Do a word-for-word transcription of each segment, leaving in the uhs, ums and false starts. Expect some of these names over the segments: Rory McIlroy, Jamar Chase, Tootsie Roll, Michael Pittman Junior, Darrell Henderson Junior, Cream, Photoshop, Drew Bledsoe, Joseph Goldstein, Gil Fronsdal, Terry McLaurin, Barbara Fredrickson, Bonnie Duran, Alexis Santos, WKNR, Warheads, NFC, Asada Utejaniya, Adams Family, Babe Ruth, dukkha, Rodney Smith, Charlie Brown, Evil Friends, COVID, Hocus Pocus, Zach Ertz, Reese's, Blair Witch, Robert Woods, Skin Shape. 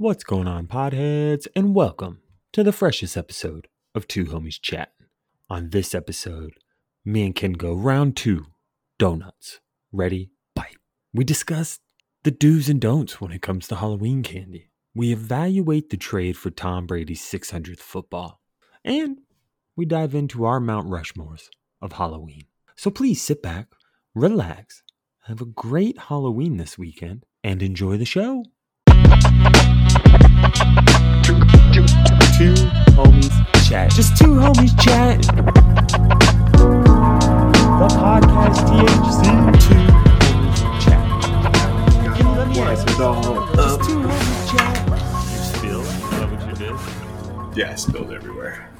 What's going on, podheads, and welcome to the freshest episode of Two Homies Chat. On this episode, me and Ken go round two, donuts. Ready? Bite. We discuss the do's and don'ts when it comes to Halloween candy. We evaluate the trade for Tom Brady's six hundredth football. And we dive into our Mount Rushmores of Halloween. So please sit back, relax, have a great Halloween this weekend, and enjoy the show. Two, two, two homies chat. Just two homies chat. The podcast T H C. Two homies chat. Give me the voice with all of Just two homies chat. You spilled? Is that what you did? Yeah, I spilled everywhere.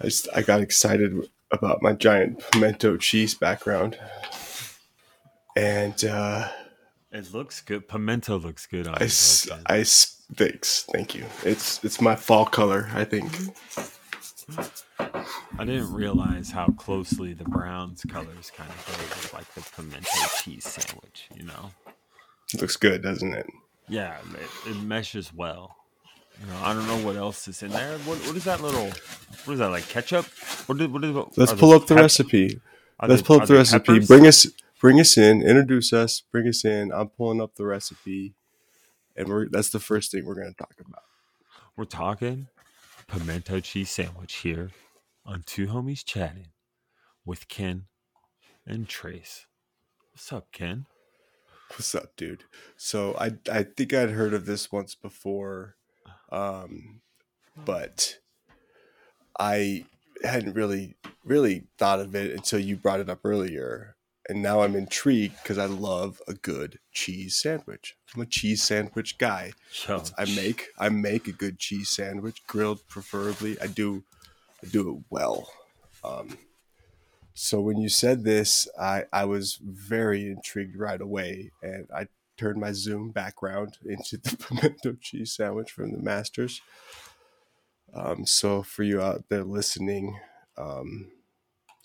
I just I got excited about my giant pimento cheese background, and uh, it looks good. Pimento looks good on I, s- I s- Thanks, thank you. It's it's my fall color, I think. I didn't realize how closely the Browns colors kind of go with like the pimento cheese sandwich, you know? It looks good, doesn't it? Yeah, it, it meshes well. You know, I don't know what else is in there. What what is that little? What is that, like ketchup? What did what is? Let's pull up the pep- recipe. Are Let's there, pull up the recipe. Peppers? Bring us bring us in. Introduce us. Bring us in. I'm pulling up the recipe. And we're, that's the first thing we're going to talk about. We're talking pimento cheese sandwich here on Two Homies Chatting with Ken and Trace. What's up, Ken? What's up, dude? So I I think I'd heard of this once before, um, but I hadn't really, really thought of it until you brought it up earlier. And now I'm intrigued because I love a good cheese sandwich. I'm a cheese sandwich guy. Yo, I make I make a good cheese sandwich, grilled preferably. I do I do it well. Um, so when you said this, I, I was very intrigued right away. And I turned my Zoom background into the pimento cheese sandwich from the Masters. Um, so for you out there listening... Um,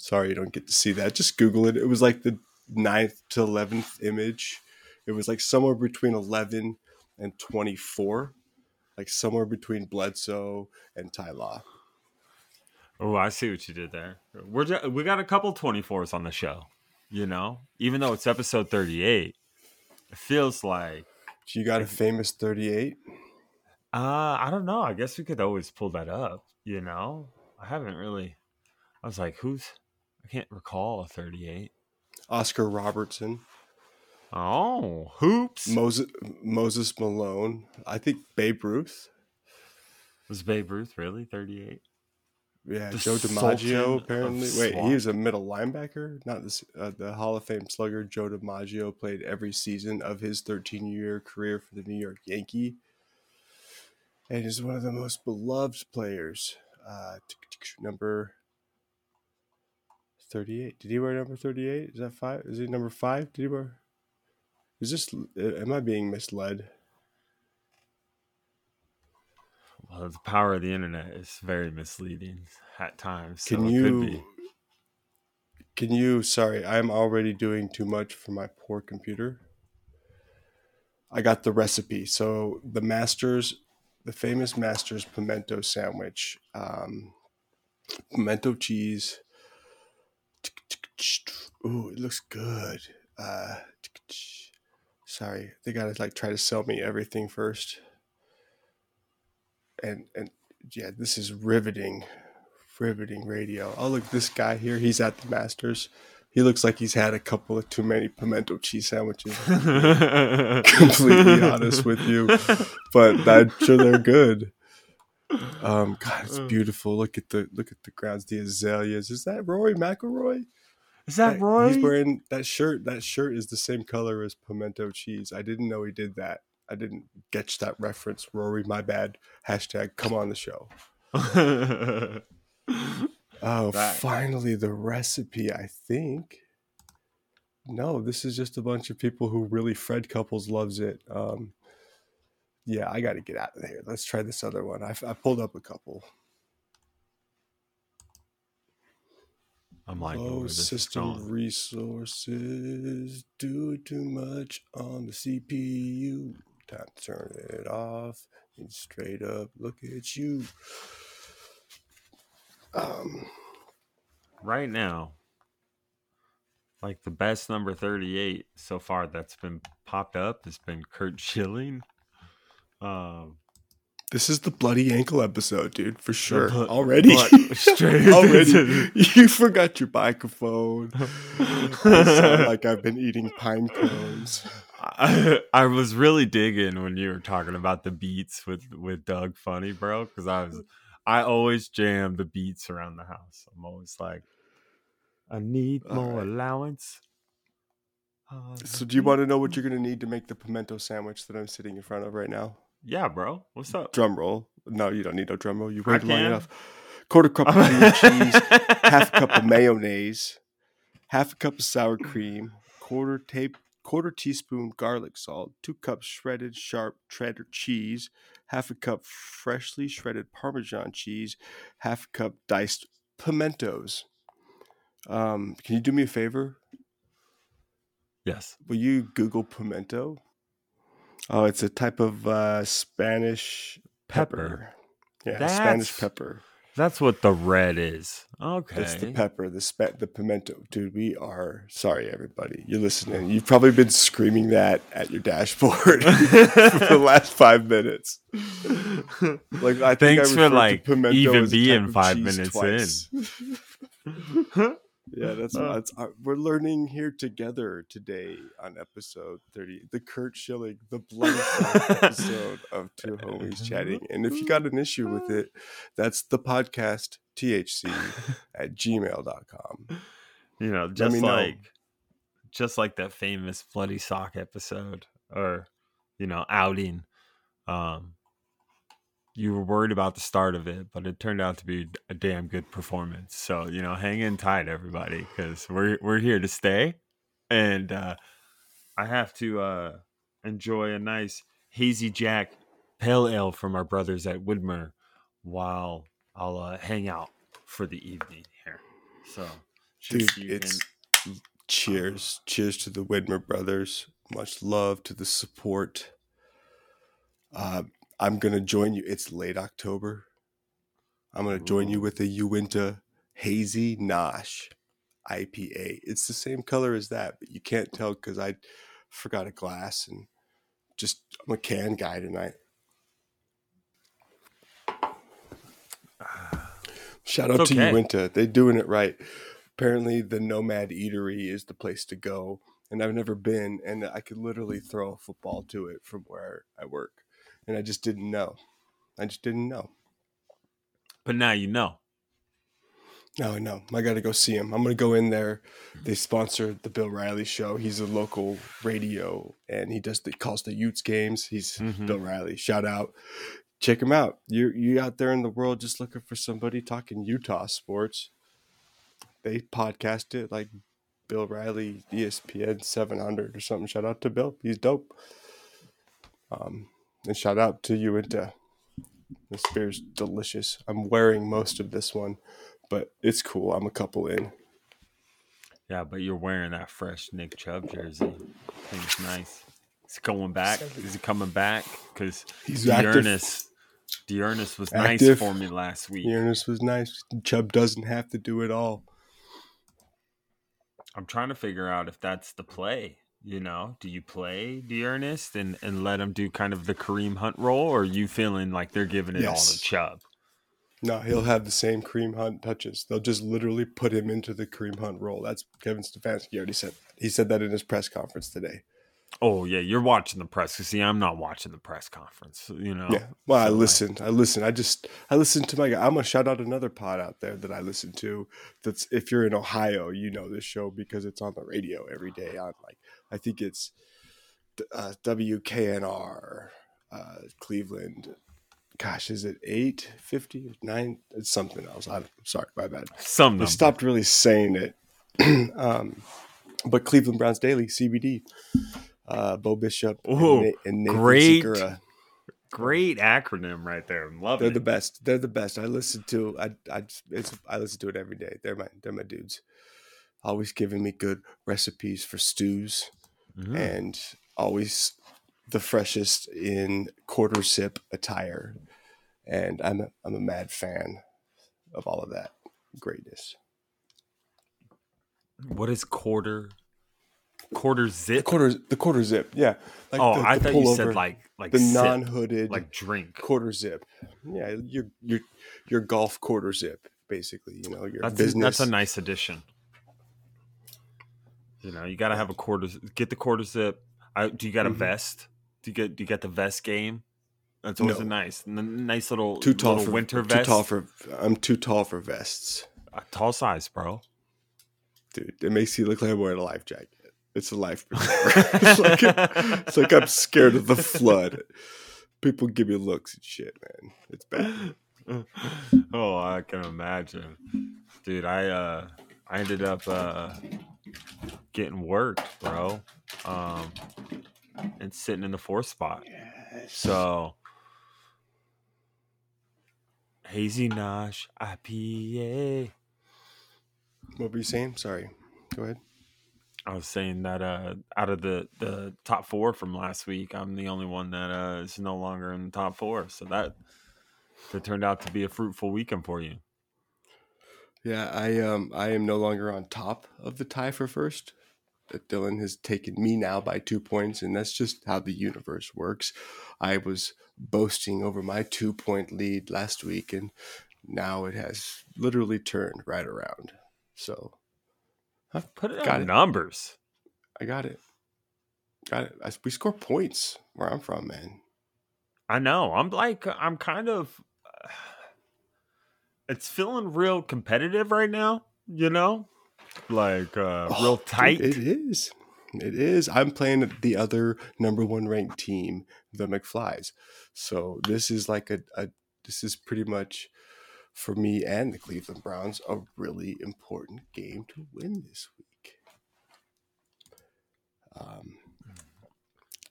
Sorry, you don't get to see that. Just Google it. It was like the ninth to eleventh image. It was like somewhere between eleven and twenty-four. Like somewhere between Bledsoe and Ty Law. Oh, I see what you did there. We're just, we got a couple twenty-fours on the show, you know? Even though it's episode thirty-eight, it feels like... You got a famous thirty-eight? Uh, I don't know. I guess we could always pull that up, you know? I haven't really... I was like, who's... I can't recall a thirty-eight. Oscar Robertson. Oh, hoops. Moses Moses Malone. I think Babe Ruth. Was Babe Ruth really thirty-eight? Yeah, the Joe DiMaggio apparently. Wait, Swamp. He was a middle linebacker? Not this, uh, the Hall of Fame slugger Joe DiMaggio played every season of his thirteen-year career for the New York Yankees. And is one of the most beloved players. Uh, number... thirty-eight. Did he wear number thirty-eight? Is that five? Is he number five? Did he wear? Is this? Am I being misled? Well, the power of the internet is very misleading at times. So can you? It could be. Can you? Sorry, I'm already doing too much for my poor computer. I got the recipe. So the Masters, the famous Masters pimento sandwich, um, pimento cheese. Ooh, it looks good. Uh, sorry, they gotta like try to sell me everything first. And and yeah, this is riveting, riveting radio. Oh look, this guy here, he's at the Masters. He looks like he's had a couple of too many pimento cheese sandwiches. Completely honest with you, but I'm sure they're good. Um, God, it's beautiful. Look at the look at the grounds, the azaleas. Is that Rory McIlroy? Is that, that Rory? He's wearing that shirt. That shirt is the same color as pimento cheese. I didn't know he did that. I didn't catch that reference, Rory. My bad. Hashtag come on the show. oh, that. Finally the recipe. I think. No, this is just a bunch of people who really Fred Couples loves it. Um, yeah, I got to get out of here. Let's try this other one. I, I pulled up a couple. I'm like, oh, system resources do too much on the C P U. time to turn it off and straight up look at you. Um, right now, like the best number thirty-eight so far that's been popped up has been Kurt Schilling. Um, this is the bloody ankle episode, dude, for sure. But, Already, but straight Already, you forgot your microphone. I sound like I've been eating pine cones. I, I was really digging when you were talking about the beats with, with Doug Funny, bro, because I was I always jam the beats around the house. I'm always like, I need All more right. allowance. Uh, so do you want to know what you're going to need to make the pimento sandwich that I'm sitting in front of right now? Yeah, bro. What's up? Drum roll. No, you don't need no drum roll. You waited long enough. Quarter cup of cream cheese, half a cup of mayonnaise, half a cup of sour cream, quarter tape, quarter teaspoon garlic salt, two cups shredded sharp cheddar cheese, half a cup freshly shredded Parmesan cheese, half a cup diced pimentos. Um, can you do me a favor? Yes. Will you Google pimento? Oh, it's a type of uh, Spanish pepper. pepper. Yeah, that's, Spanish pepper. That's what the red is. Okay. It's the pepper, the spe- the pimento. Dude, we are sorry, everybody. You're listening. You've probably been screaming that at your dashboard for the last five minutes. Like, I think Thanks I for like even being five minutes twice. in. Yeah, that's, that's uh, we're learning here together today on episode thirty, the Kurt Schilling, the blood episode of Two Homies Chatting. And if you got an issue with it, that's the podcast T H C at gmail dot com. You know, just like know. just like that famous bloody sock episode, or you know, outing. Um, you were worried about the start of it, but it turned out to be a damn good performance. So, you know, hang in tight, everybody, because we're we're here to stay. And uh, I have to uh, enjoy a nice Hazy Jack Pale Ale from our brothers at Widmer while I'll uh, hang out for the evening here. So, cheers. Dude, to it's and- cheers. Cheers to the Widmer brothers. Much love to the support. Uh I'm going to join you. It's late October. I'm going to join you with a Uinta Hazy Nosh I P A. It's the same color as that, but you can't tell because I forgot a glass and just I'm a can guy tonight. Shout out okay. to Uinta. They're doing it right. Apparently, the Nomad Eatery is the place to go, and I've never been, and I could literally throw a football to it from where I work. And I just didn't know. I just didn't know. But now you know. Now I know. I got to go see him. I'm going to go in there. They sponsor the Bill Riley show. He's a local radio, and he does the calls the Utes games. He's mm-hmm. Bill Riley. Shout out. Check him out. You're, you're out there in the world just looking for somebody talking Utah sports. They podcast it like Bill Riley, E S P N seven hundred or something. Shout out to Bill. He's dope. Um. And shout out to Uinta. This beer's delicious. I'm wearing most of this one, but it's cool. I'm a couple in. Yeah, but you're wearing that fresh Nick Chubb jersey. I think it's nice. It's going back. Is it coming back? Because Dearness Dearness was active. Nice for me last week. Dearness was nice. Chubb doesn't have to do it all. I'm trying to figure out if that's the play. You know, do you play Dearness and, and let him do kind of the Kareem Hunt role, or are you feeling like they're giving it yes. all to Chubb? No, he'll have the same Kareem Hunt touches. They'll just literally put him into the Kareem Hunt role. That's Kevin Stefanski already said. He said that in his press conference today. Oh, yeah, you're watching the press. See, I'm not watching the press conference, you know. Yeah, well, so I listened. I, I listened. I just, I listened to my guy. I'm going to shout out another pod out there that I listen to. That's, if you're in Ohio, you know this show because it's on the radio every day. On like, I think it's uh, W K N R, uh, Cleveland. Gosh, is it eight fifty, nine? It's something else. I'm sorry, my bad. Some number. I stopped really saying it. um, but Cleveland Browns Daily, C B D. Uh, Bo Bishop Ooh, and, and Nathan great, Segura. Great acronym right there. Love they're it. They're the best. They're the best. I listen to. I I it's, I listen to it every day. They're my they're my dudes. Always giving me good recipes for stews, mm-hmm. and always the freshest in quarter sip attire. And I'm a, I'm a mad fan of all of that greatness. What is quarter quarter zip? Quarter the quarter zip, yeah. Like oh, the, I the thought pullover, you said like like the sip, non-hooded like drink quarter zip. Yeah, your your your golf quarter zip, basically. You know your that's business. A, that's a nice addition. You know, you gotta have a quarter. Get the quarter zip. I, do you got mm-hmm. a vest? Do you get do you get the vest game? That's always no. a nice, n- nice little, too tall little for, winter vest. Too tall for, I'm too tall for vests. A tall size, bro. Dude, it makes you look like I'm wearing a life jacket. It's a life preserver. it's, like a, it's like I'm scared of the flood. People give me looks and shit, man. It's bad. Oh, I can imagine. Dude, I uh, I ended up uh, getting worked, bro. Um, and sitting in the fourth spot. Yes. So... Hazy Nosh I P A. What were you saying? Sorry. Go ahead. I was saying that uh, out of the, the top four from last week, I'm the only one that uh, is no longer in the top four. So that, that turned out to be a fruitful weekend for you. Yeah, I um I am no longer on top of the tie for first. Dylan has taken me now by two points, and that's just how the universe works. I was boasting over my two-point lead last week, and now it has literally turned right around. So I've put it on numbers. I got it. Got it. I, we score points where I'm from, man. I know. I'm like, I'm kind of, uh, it's feeling real competitive right now, you know? Like uh, oh, real tight. Dude, it is. It is. I'm playing the other number one ranked team, the McFlies. So this is like a, a this is pretty much for me and the Cleveland Browns a really important game to win this week. Um,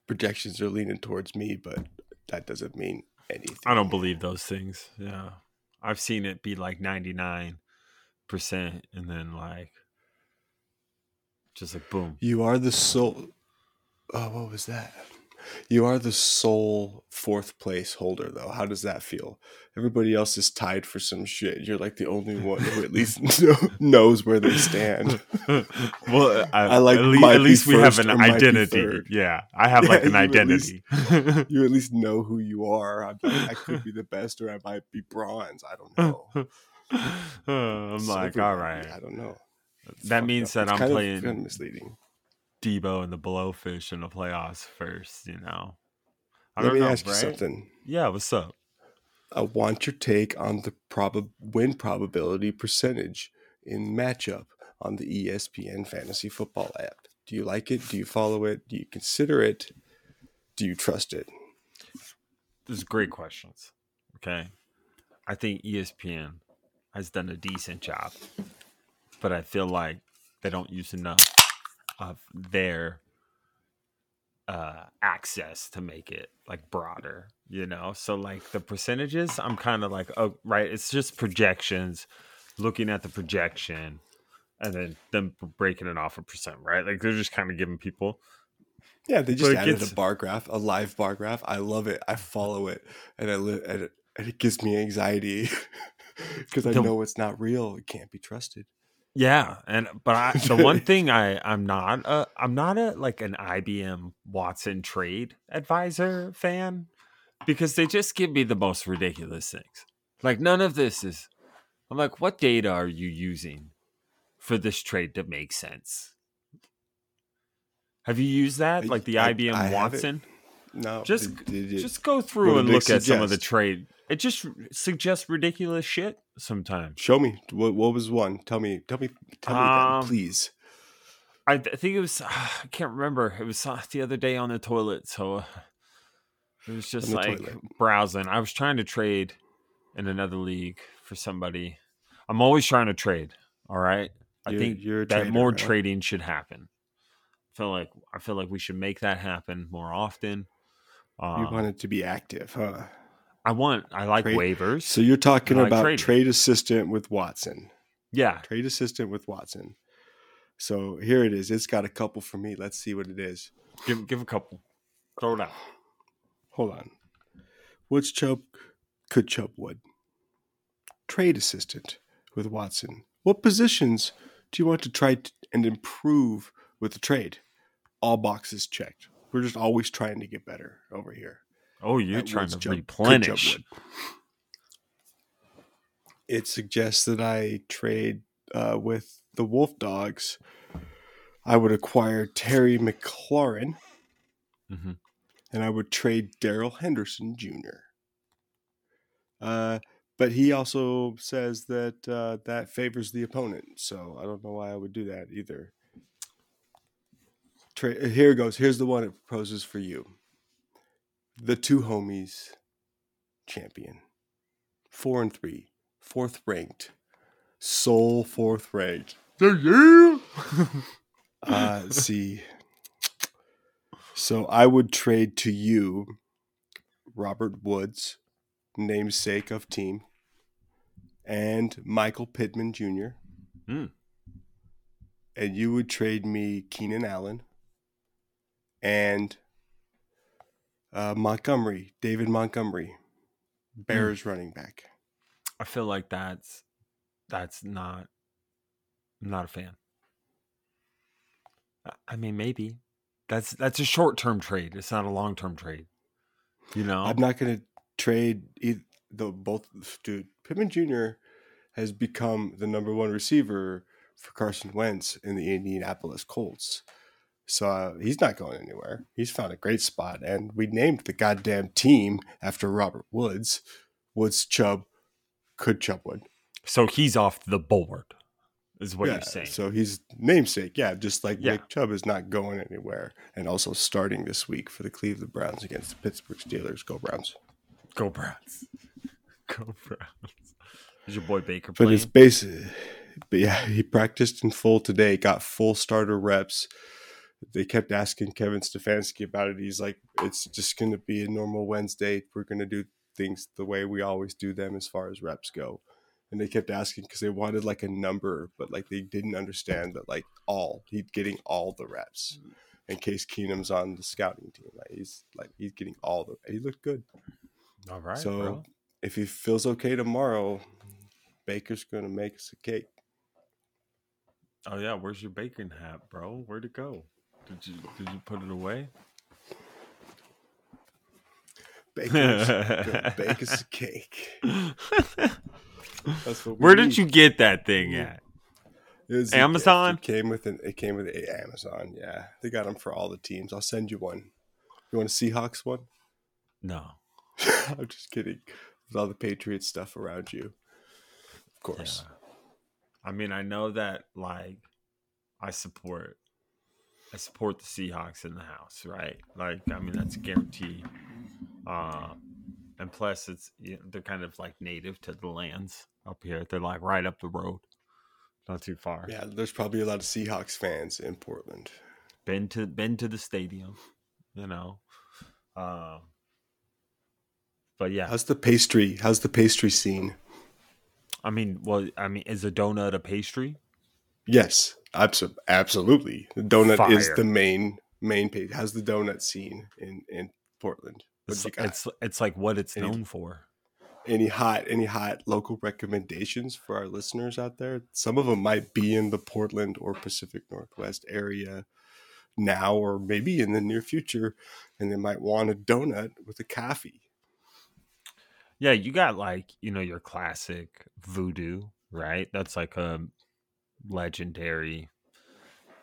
projections are leaning towards me, but that doesn't mean anything. I don't believe those things. Yeah, I've seen it be like ninety-nine percent, and then like. Just like boom. You are the sole. Oh, what was that? You are the sole fourth place holder, though. How does that feel? Everybody else is tied for some shit. You're like the only one who at least knows where they stand. Well, I, I like. At least, at least we have an identity. Yeah, I have yeah, like an you identity. At least, you at least know who you are. I'm like, I could be the best, or I might be bronze. I don't know. I'm it's like, all right. I don't know. It's that means that I'm kind playing of, kind of misleading. Debo and the Blowfish in the playoffs first, you know. I Let don't me know, ask right? you something. Yeah, what's up? I want your take on the prob- win probability percentage in matchup on the E S P N Fantasy Football app. Do you like it? Do you follow it? Do you consider it? Do you trust it? This is great questions. Okay. I think E S P N has done a decent job. But I feel like they don't use enough of their uh, access to make it like broader, you know? So like the percentages, I'm kind of like, oh, right. It's just projections, looking at the projection and then them breaking it off a percent, right? Like they're just kind of giving people. Yeah. They just added gets... a bar graph, a live bar graph. I love it. I follow it and I li- and it, and it gives me anxiety because I the... know it's not real. It can't be trusted. Yeah, and but I, the one thing I I'm not a, I'm not a like an I B M Watson trade advisor fan because they just give me the most ridiculous things. Like none of this is. I'm like, what data are you using for this trade to make sense? Have you used that like the I, I B M I Watson? No, just it, it, just go through and look suggest? at some of the trade. It just suggests ridiculous shit sometimes. Show me. What, what was one? Tell me. Tell me. Tell me um, that, please. I, th- I think it was, uh, I can't remember. It was uh, the other day on the toilet. So uh, it was just like toilet. browsing. I was trying to trade in another league for somebody. I'm always trying to trade. All right. I you're, think you're that trader, more right? trading should happen. I feel like, I feel like we should make that happen more often. Um, you want it to be active, huh? I want, I like trade. waivers. So you're talking like about trading. trade assistant with Watson. Yeah. Trade assistant with Watson. So here it is. It's got a couple for me. Let's see what it is. Give give a couple. Thrown out. Hold on. Woods Chubb could Chubb wood. Trade assistant with Watson. What positions do you want to try to, and improve with the trade? All boxes checked. We're just always trying to get better over here. Oh, you're at trying Woods to Chubb, replenish. It suggests that I trade uh, with the Wolf Dogs. I would acquire Terry McLaurin, mm-hmm. and I would trade Darrell Henderson Junior Uh, but he also says that uh, that favors the opponent, so I don't know why I would do that either. Tra- Here it goes. Here's the one it proposes for you. The Two Homies champion. Four and three. Fourth ranked. Sole fourth ranked. Yeah. Uh, let's see. So I would trade to you Robert Woods, namesake of team, and Michael Pittman Junior Mm. And you would trade me Keenan Allen and uh, Montgomery, David Montgomery, Bears mm. running back. I feel like that's that's not. I'm not a fan. I mean, maybe that's that's a short-term trade. It's not a long-term trade. You know, I'm not going to trade either, the both. Dude, Pittman Junior has become the number one receiver for Carson Wentz in the Indianapolis Colts, so uh, he's not going anywhere. He's found a great spot, and we named the goddamn team after Robert Woods. Woods Chubb could Chubb would. So he's off the board. Is what yeah, you're saying. So he's namesake. Yeah, just like yeah. Nick Chubb is not going anywhere. And also starting this week for the Cleveland Browns against the Pittsburgh Steelers. Go Browns. Go Browns. Go Browns. Is your boy Baker playing? But it's basic. But yeah, he practiced in full today. Got full starter reps. They kept asking Kevin Stefanski about it. He's like, it's just going to be a normal Wednesday. We're going to do things the way we always do them as far as reps go. And they kept asking because they wanted like a number, but like they didn't understand that like all he's getting all the reps in case Keenum's on the scouting team. Like he's like he's getting all the. He looked good. All right. So bro. If he feels okay tomorrow, Baker's gonna make us a cake. Oh yeah, where's your bacon hat, bro? Where'd it go? Did you did you put it away? Baker's gonna bake us a cake. That's what Where did need. you get that thing at? It was Amazon. It came with an, it came with a Amazon. Yeah, they got them for all the teams. I'll send you one. You want a Seahawks one? No, I'm just kidding. With all the Patriots stuff around you, of course. Yeah. I mean, I know that like I support, I support the Seahawks in the house, right? Like, I mean, that's a guarantee. Uh, and plus, it's you know, they're kind of like native to the lands. Up here, they're like right up the road, not too far. Yeah, there's probably a lot of Seahawks fans in Portland. Been to been to the stadium, you know. Uh, but yeah, how's the pastry? How's the pastry scene? I mean, well, I mean, is a donut a pastry? Yes, abso- absolutely. The donut Fire. is the main main pastry. How's the donut scene in in Portland? It's, it's it's like what it's Any- known for. Any hot, any hot local recommendations for our listeners out there? Some of them might be in the Portland or Pacific Northwest area now, or maybe in the near future, and they might want a donut with a coffee. Yeah, you got like, you know, your classic Voodoo, right? That's like a legendary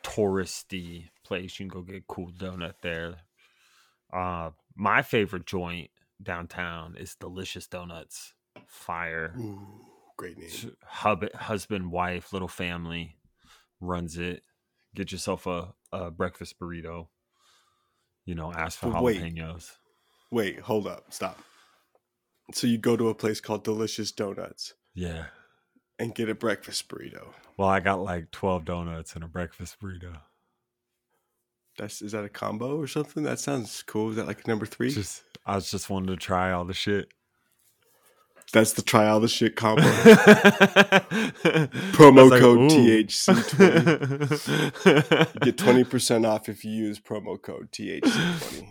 touristy place. You can go get a cool donut there. Uh, my favorite joint downtown is Delicious Donuts. Fire. Ooh, great name. Hub, husband, wife, little family runs it. Get yourself a, a breakfast burrito. You know, ask for wait, jalapenos. Wait, hold up. Stop. So you go to a place called Delicious Donuts. Yeah. And get a breakfast burrito. Well, I got like twelve donuts and a breakfast burrito. That's Is that a combo or something? That sounds cool. Is that like number three? Just, I was just wanted to try all the shit. That's the try all the shit combo. Promo like, code T H C twenty. You get twenty percent off if you use promo code T H C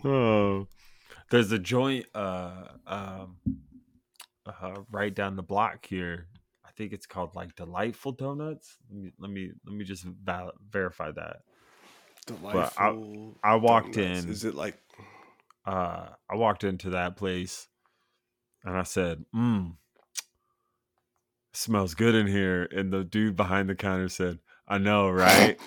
twenty. Oh, there's a joint uh, um, uh, right down the block here. I think it's called like Delightful Donuts. Let me let me, let me just val- verify that. Delightful. I, I walked donuts. in. Is it like? Uh, I walked into that place. And I said, mmm, smells good in here. And the dude behind the counter said, I know, right?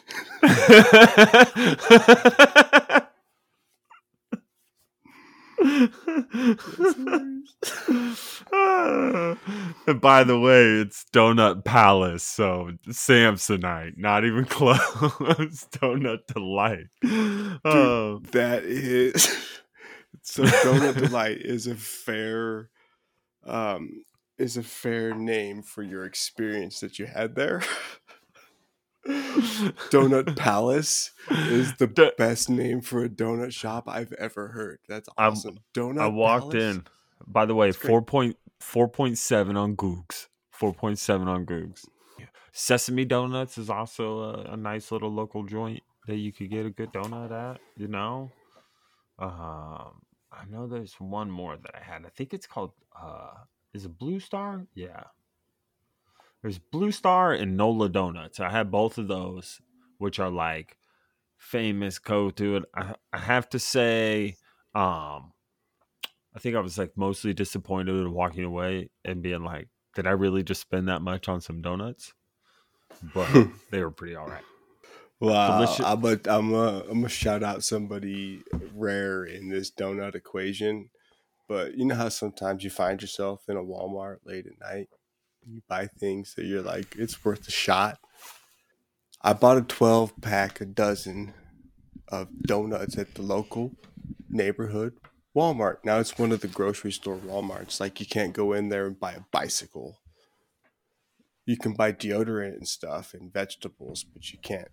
And by the way, it's Donut Palace. So Samsonite, not even close. Donut Delight. Dude, um, that is. So Donut Delight is a fair. Um, is a fair name for your experience that you had there. Donut Palace is the D- best name for a donut shop I've ever heard. That's awesome. I, donut. I walked Palace? in. By the way, four point four point seven on Googs. Four point seven on Googs. Yeah. Sesame Donuts is also a, a nice little local joint that you could get a good donut at. You know, um. I know there's one more that I had. I think it's called, uh, is it Blue Star? Yeah. There's Blue Star and Nola Donuts. I had both of those, which are like famous go to it. I, I have to say, um, I think I was like mostly disappointed in walking away and being like, did I really just spend that much on some donuts? But they were pretty all right. Wow, Delicious. I'm a, I'm a, I'm a shout out somebody rare in this donut equation, but you know how sometimes you find yourself in a Walmart late at night, you buy things that you're like, it's worth a shot. I bought a twelve pack, a dozen of donuts at the local neighborhood Walmart. Now it's one of the grocery store Walmarts. Like you can't go in there and buy a bicycle. You can buy deodorant and stuff and vegetables, but you can't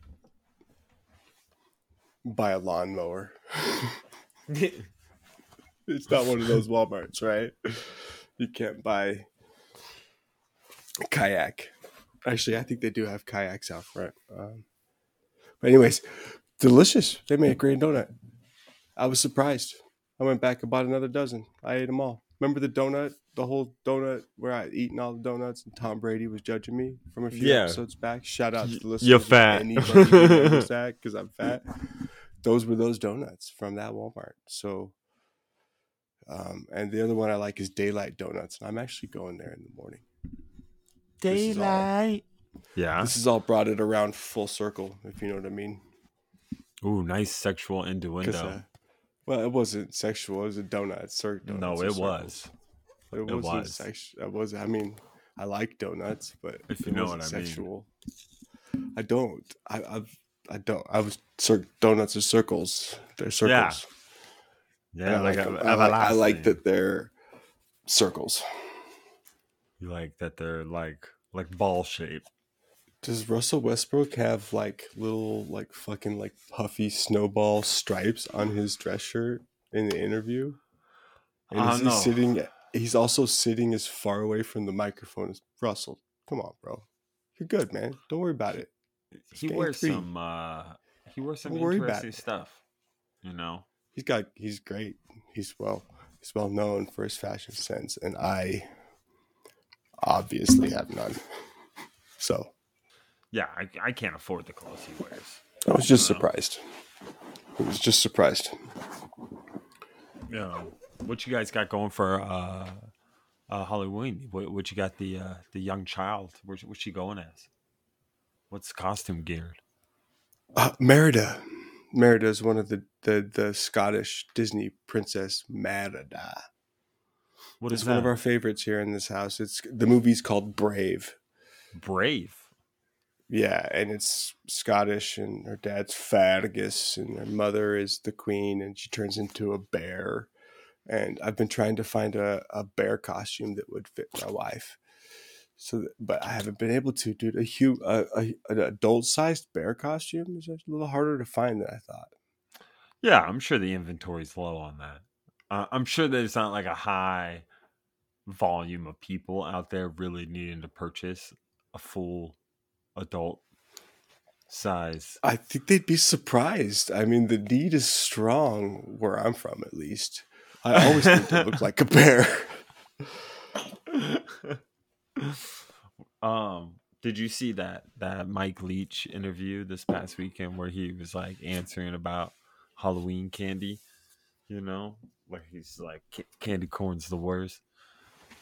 buy a lawnmower. It's not one of those Walmarts, right? You can't buy a kayak. Actually, I think they do have kayaks out front. Um, but anyways, delicious. They made a great donut. I was surprised. I went back and bought another dozen. I ate them all. Remember the donut, the whole donut where I had eaten all the donuts and Tom Brady was judging me from a few yeah. episodes back? Shout out to the listeners. You're fat. Because I'm fat. Those were those donuts from that Walmart. So, um, and the other one I like is Daylight Donuts, and I'm actually going there in the morning. Daylight. This all, yeah. This is all brought it around full circle, if you know what I mean. Ooh, nice sexual innuendo. Uh, well, it wasn't sexual. It was a donut. Cir- no, it was. It, it was. Sexual. It was. I mean, I like donuts, but if you it know wasn't what I sexual. Mean. I don't. I, I've. I don't. I was cir- donuts are circles. They're circles. Yeah, yeah. I like, like, I, like I like that they're circles. You like that they're like like ball shaped. Does Russell Westbrook have like little like fucking like puffy snowball stripes on his dress shirt in the interview? And is uh, he no. sitting? He's also sitting as far away from the microphone as Russell. Come on, bro. You're good, man. Don't worry about it. He wears, some, uh, he wears some. He wears some interesting stuff. You know, he's got. He's great. He's well. He's well known for his fashion sense, and I obviously have none. So, yeah, I, I can't afford the clothes he wears. I was just you know? surprised. I was just surprised. Yeah, what you guys got going for uh, uh, Halloween? What, what you got the uh, the young child? Where's what's she going as? What's costume geared? Uh, Merida. Merida is one of the, the, the Scottish Disney princess Merida. What is it's that? One of our favorites here in this house. It's the movie's called Brave. Brave. Yeah, and it's Scottish, and her dad's Fergus, and her mother is the queen, and she turns into a bear. And I've been trying to find a, a bear costume that would fit my wife. So, but I haven't been able to, dude. A huge, uh, a, an adult-sized bear costume is a little harder to find than I thought. Yeah, I'm sure the inventory's low on that. Uh, I'm sure that it's not like a high volume of people out there really needing to purchase a full adult size. I think they'd be surprised. I mean, the need is strong where I'm from, at least. I always think they look like a bear. um, did you see that that Mike Leach interview this past weekend where he was like answering about Halloween candy? You know, where he's like, candy corn's the worst.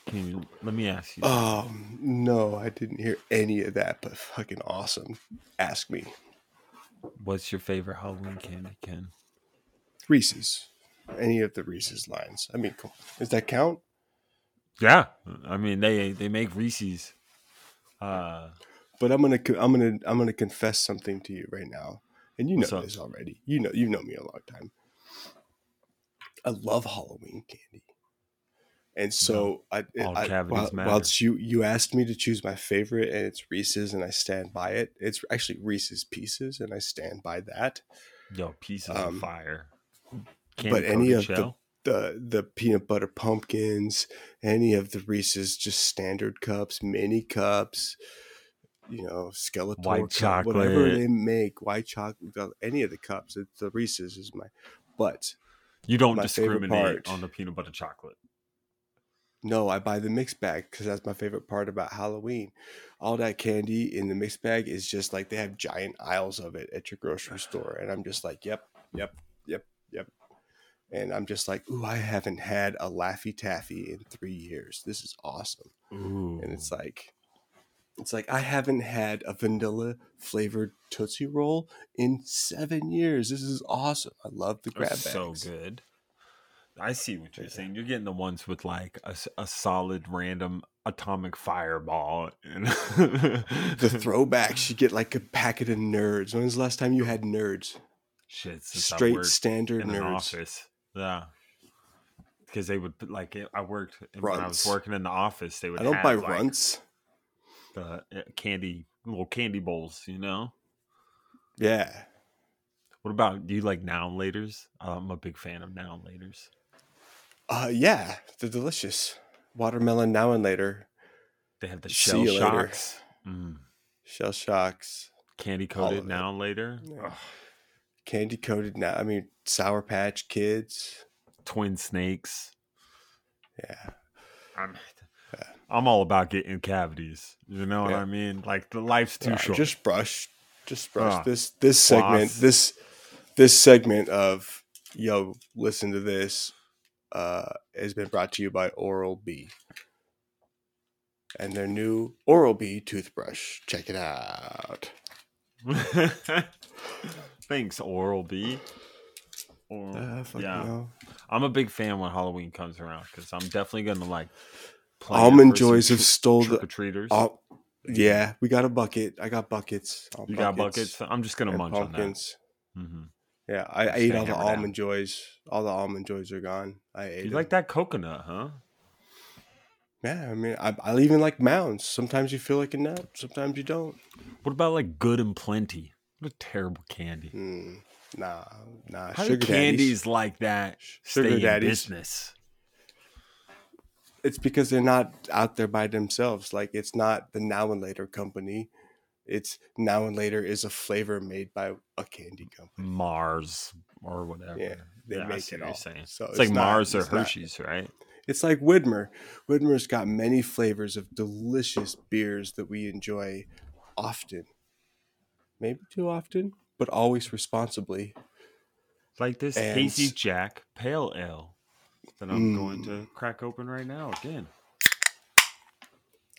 Can you, let me ask you. Um, no, I didn't hear any of that, but fucking awesome. Ask me. What's your favorite Halloween candy, Ken? Reese's. Any of the Reese's lines. I mean, does that count? Yeah. I mean, they they make Reese's. Uh, but I'm going to I'm going to I'm going to confess something to you right now. And you know this already. You know you know me a long time. I love Halloween candy. And so no, I, I while, while you, you asked me to choose my favorite, and it's Reese's, and I stand by it. It's actually Reese's Pieces, and I stand by that. Yo, Pieces um, of fire. Candy but any of the, the the peanut butter pumpkins, any of the Reese's just standard cups, mini cups, you know, Skeletor, white cup, chocolate, whatever they make, white chocolate, any of the cups. It's, the Reese's is my, but you don't discriminate on the peanut butter chocolate. No, I buy the mixed bag because that's my favorite part about Halloween. All that candy in the mixed bag is just like they have giant aisles of it at your grocery store. And I'm just like, yep, yep, yep, yep. And I'm just like, ooh, I haven't had a Laffy Taffy in three years. This is awesome. Ooh. And it's like, it's like I haven't had a vanilla flavored Tootsie Roll in seven years. This is awesome. I love the grab bags. So good. I see what you're saying. You're getting the ones with like a, a solid random atomic fireball. And the throwbacks, you get like a packet of Nerds. When was the last time you had Nerds? Shit, straight standard in Nerds. An office. Yeah, because they would put, like I worked when I was working in the office. They would. I don't have, buy like, runts. The candy little candy bowls, you know. Yeah. What about do you like now and laters? I'm a big fan of now and laters. Uh, yeah, they're delicious. Watermelon now and later. They have the shell shocks. Mm. Shell shocks. Candy coated now and later. Yeah. Candy coated now. I mean, Sour Patch Kids. Twin Snakes. Yeah. I'm, I'm all about getting cavities. You know yeah. what I mean? Like the life's too yeah, short. Just brush. Just brush. Uh, this this segment. Floss. This this segment of yo, listen to this. Uh, has been brought to you by Oral B and their new Oral B toothbrush. Check it out. Thanks, Oral B. Oral, uh, yeah, no. I'm a big fan when Halloween comes around because I'm definitely gonna like. Almond Joys have stole the trick-or-treaters. Al- yeah, we got a bucket. I got buckets. I'll you buckets got buckets. I'm just gonna munch pumpkins. On that. Mm-hmm. Yeah, I just ate all the almond out. joys. All the almond joys are gone. I ate. You them. Like that coconut, huh? Yeah, I mean, I, I even like Mounds. Sometimes you feel like a nut. Sometimes you don't. What about like Good and Plenty? What a terrible candy. Mm, nah, nah. How sugar do candies daddies, like that sugar stay daddies. In business? It's because they're not out there by themselves. Like it's not the Now and Later company. It's Now and Later is a flavor made by a candy company. Mars or whatever. Yeah, they yeah, make it all. So it's, it's like not, Mars or Hershey's, not. Right? It's like Widmer. Widmer's got many flavors of delicious beers that we enjoy often. Maybe too often, but always responsibly. Like this and Hazy Jack Pale Ale that I'm mm, going to crack open right now again.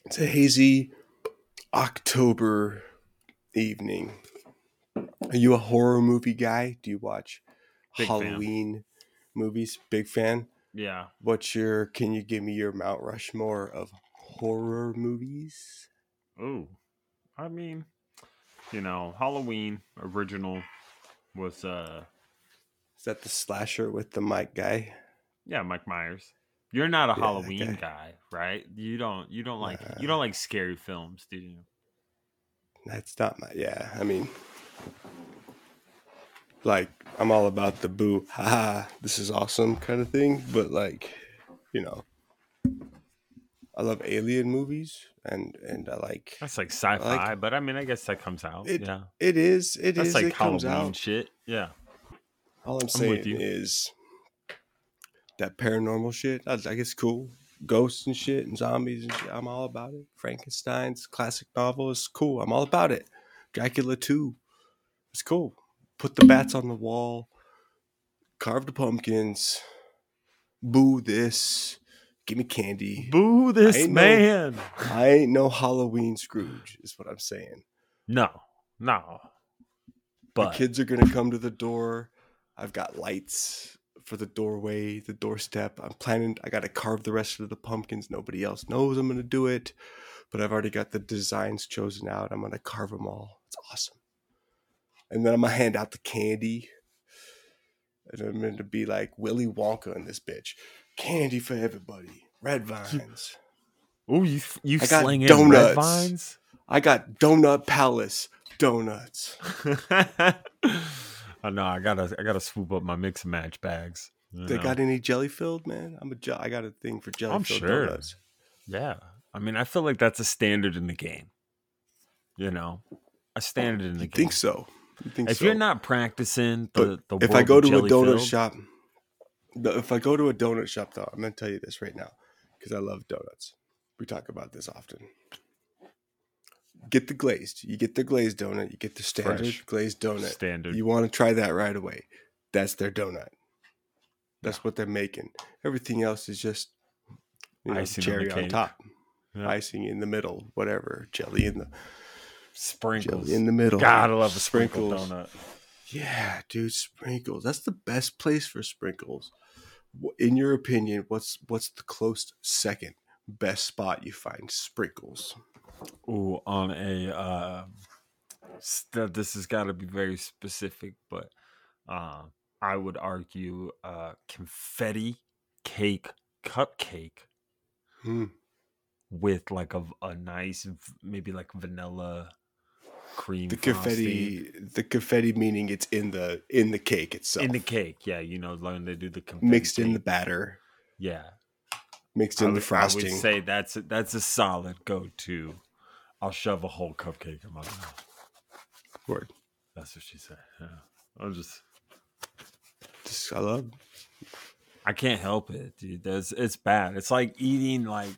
It's a hazy October evening. Are you a horror movie guy? Do you watch Big Halloween fan. Movies? Big fan? Yeah. What's your, can you give me your Mount Rushmore of horror movies? Oh, I mean, you know, Halloween original was, uh. Is that the slasher with the Mike guy? Yeah, Mike Myers. You're not a yeah, Halloween okay. guy, right? You don't you don't like uh, you don't like scary films, do you? That's not my yeah, I mean like I'm all about the boo, haha, this is awesome kind of thing, but like, you know. I love alien movies, and and I like that's like sci-fi, I like, but I mean, I guess that comes out. It, yeah, it is. It that's is. That's like it Halloween comes out. Shit. Yeah. All I'm, I'm saying is that paranormal shit. I like it's cool. Ghosts and shit and zombies and shit. I'm all about it. Frankenstein's classic novel is cool. I'm all about it. Dracula two, it's cool. Put the bats on the wall. Carve the pumpkins. Boo this. Give me candy. Boo this man. No, I ain't no Halloween Scrooge is what I'm saying. No, no. But the kids are going to come to the door. I've got lights for the doorway, the doorstep. I'm planning. I got to carve the rest of the pumpkins. Nobody else knows I'm going to do it. But I've already got the designs chosen out. I'm going to carve them all. It's awesome. And then I'm going to hand out the candy. And I'm going to be like Willy Wonka in this bitch. Candy for everybody. Red vines. Oh, you you sling in red vines? I got Donut Palace donuts. Oh no, I gotta I gotta swoop up my mix and match bags. They know. Got any jelly filled, man? I'm a I got a thing for jelly filled sure. donuts. Yeah, I mean, I feel like that's a standard in the game. You know, a standard in the you game. Think so? You think if so. You're not practicing the but the if I go to a donut filled, shop. If I go to a donut shop, though, I'm going to tell you this right now because I love donuts. We talk about this often. Get the glazed. You get the glazed donut. You get the standard Fresh. glazed donut. Standard. You want to try that right away. That's their donut. That's yeah. what they're making. Everything else is just you know, cherry on, on top, yeah. icing in the middle, whatever, jelly in the sprinkles jelly in the middle. God, I love a sprinkle donut. Yeah, dude, sprinkles. That's the best place for sprinkles. In your opinion, what's what's the close second best spot you find sprinkles? Ooh, on a uh, st- this has got to be very specific, but uh, I would argue uh, confetti cake cupcake mm. with like a a nice maybe like vanilla. Cream the confetti frosting. The confetti meaning it's in the in the cake itself in the cake yeah you know when they do the confetti mixed cake. In the batter yeah mixed in would, the frosting I would say that's a, that's a solid go-to. I'll shove a whole cupcake in my mouth. Word. That's what she said. Yeah. I'll just just I love I can't help it, dude. There's it's bad. It's like eating like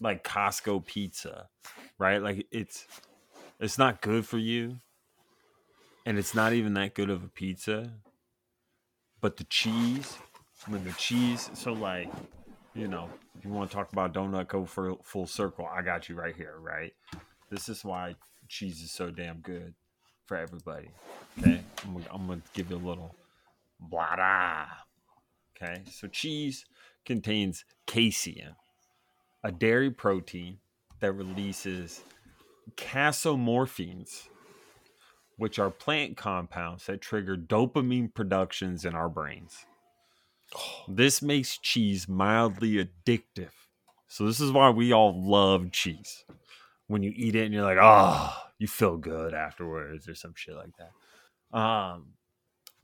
like Costco pizza, right? Like it's It's not good for you, and it's not even that good of a pizza. But the cheese, when the cheese, so like, you know, if you want to talk about donut, go for full circle. I got you right here, right? This is why cheese is so damn good for everybody. Okay, I'm, I'm gonna give you a little blah blah. Okay, so cheese contains casein, a dairy protein that releases casomorphines, which are plant compounds that trigger dopamine productions in our brains. This makes cheese mildly addictive. So this is why we all love cheese. When you eat it and you're like, oh, you feel good afterwards or some shit like that. Um,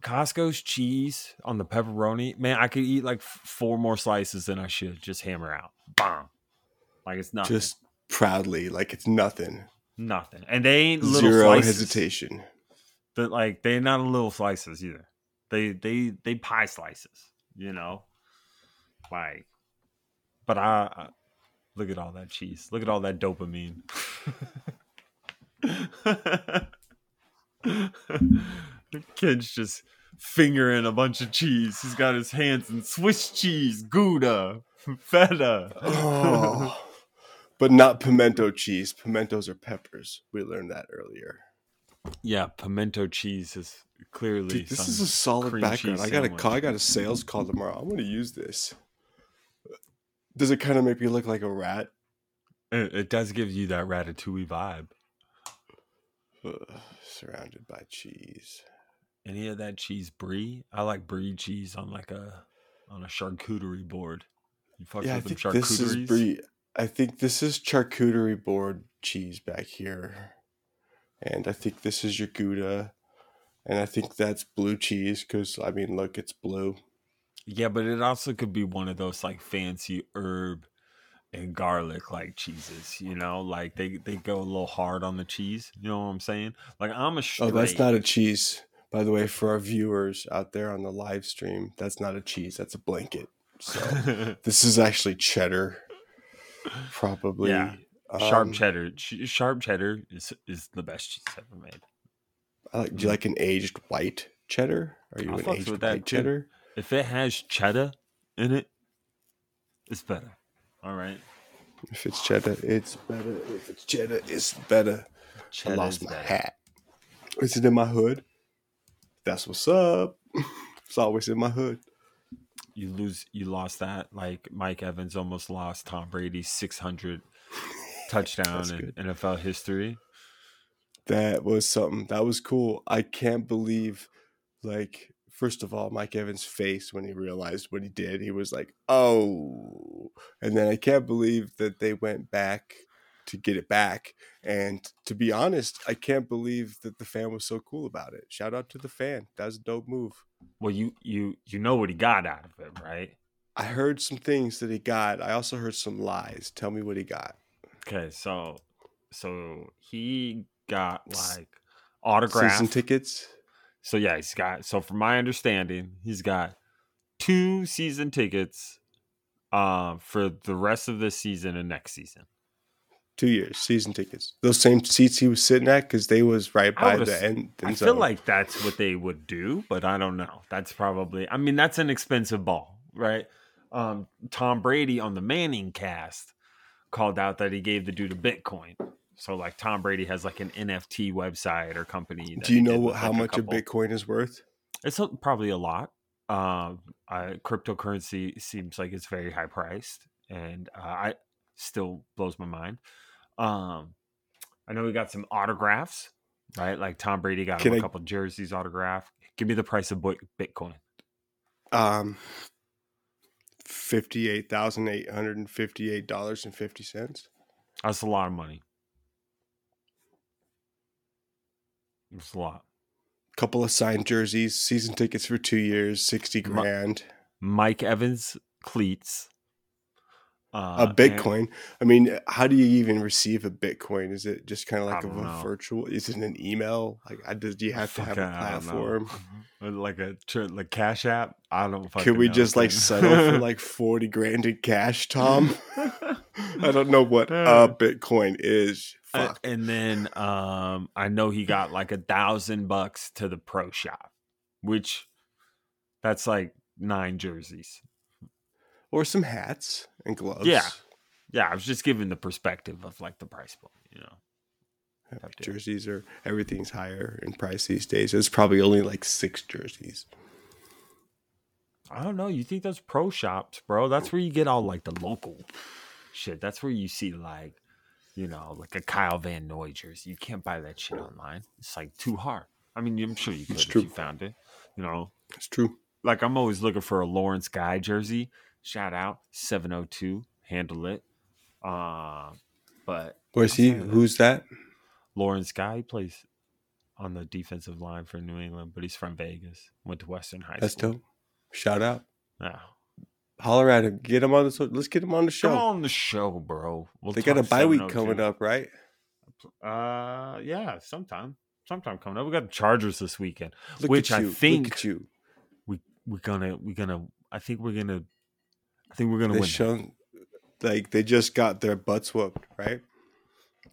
Costco's cheese on the pepperoni, man, I could eat like four more slices than I should. Just hammer out. Bomb. Like it's nothing. Just proudly, like it's nothing. Nothing. And they ain't little Zero slices. Zero hesitation. But like they're not little slices either. They they they pie slices, you know? Like but I, I look at all that cheese. Look at all that dopamine. The kid's just fingering a bunch of cheese. He's got his hands in Swiss cheese, Gouda, feta. Oh. But not pimento cheese. Pimentos are peppers. We learned that earlier. Yeah, pimento cheese is clearly. Dude, this is a solid background. I got a call, I got a sales call tomorrow. I'm going to use this. Does it kind of make me look like a rat? It, it does give you that ratatouille vibe. Ugh, surrounded by cheese. Any of that cheese brie? I like brie cheese on like a on a charcuterie board. You fuck yeah, with I them think charcuteries. This is brie. I think this is charcuterie board cheese back here. And I think this is your Gouda. And I think that's blue cheese because, I mean, look, it's blue. Yeah, but it also could be one of those like fancy herb and garlic like cheeses, you know, like they, they go a little hard on the cheese. You know what I'm saying? Like I'm a straight. Oh, that's not a cheese. By the way, for our viewers out there on the live stream, that's not a cheese. That's a blanket. So this is actually cheddar. Probably. Yeah. Um, sharp cheddar. Ch- sharp cheddar is is the best cheese ever made. I like, do you like an aged white cheddar? Are you I'll an aged with that white too. Cheddar? If it has cheddar in it, it's better. All right. If it's cheddar, it's better. If it's cheddar, it's better. Cheddar I lost my better. hat. Is it in my hood? That's what's up. It's always in my hood. You lose. You lost that. Like Mike Evans almost lost Tom Brady's six hundred touchdown in N F L history. That was something. That was cool. I can't believe, like, first of all, Mike Evans' face when he realized what he did. He was like, oh. And then I can't believe that they went back to get it back. And to be honest, I can't believe that the fan was so cool about it. Shout out to the fan. That was a dope move. Well, you you you know what he got out of it, right? I heard some things that he got. I also heard some lies. Tell me what he got. Okay, so so he got like autograph season tickets. So yeah, he's got. So from my understanding, he's got two season tickets uh, for the rest of this season and next season. Two years season tickets. Those same seats he was sitting at because they was right by the end. I feel like that's what they would do, but I don't know. That's probably. I mean, that's an expensive ball, right? Um, Tom Brady on the Manning cast called out that he gave the dude a Bitcoin. So like Tom Brady has like an N F T website or company. That Do you know what, like how a much couple. a Bitcoin is worth? It's a, probably a lot. Uh, uh, cryptocurrency seems like it's very high priced, and uh, I still blows my mind. Um, I know we got some autographs, right? Like Tom Brady got him a I, couple jerseys autographed. Give me the price of Bitcoin. Um, fifty-eight thousand eight hundred and fifty-eight dollars and fifty cents. That's a lot of money. It's a lot. Couple of signed jerseys, season tickets for two years, sixty grand. Mike Evans cleats. Uh, a Bitcoin. And, I mean, how do you even receive a Bitcoin? Is it just kind of like a, a virtual? Is it an email? Like, I do you have to have a platform? Like a like Cash App? I don't. Fucking Can we know just like settle for like forty grand in cash, Tom? I don't know what a Bitcoin is. Uh, and then um, I know he got like a thousand bucks to the pro shop, which that's like nine jerseys or some hats and gloves. Yeah. Yeah. I was just giving the perspective of like the price point, you know, yeah, jerseys are everything's higher in price these days. It's probably only like six jerseys. I don't know. You think those pro shops, bro, that's where you get all like the local shit. That's where you see like, you know, like a Kyle Van Noy jersey. You can't buy that shit online. It's like too hard. I mean, I'm sure you could if you found it. You know, it's true. Like I'm always looking for a Lawrence Guy jersey. Shout out seven oh two. Handle it. Uh, but where's he? Who's that? Lawrence Guy. He plays on the defensive line for New England, but he's from Vegas. Went to Western High That's School. That's dope. Shout out. Yeah. Holler at him. Get him on the show. Let's get him on the show. Come on the show, bro. We'll they got a bye week coming up, right? Uh, yeah, sometime. Sometime coming up. We got the Chargers this weekend, Look which I think you. we we're gonna we're gonna. I think we're gonna. I think we're gonna they win. Shown, like they just got their butts whooped, right?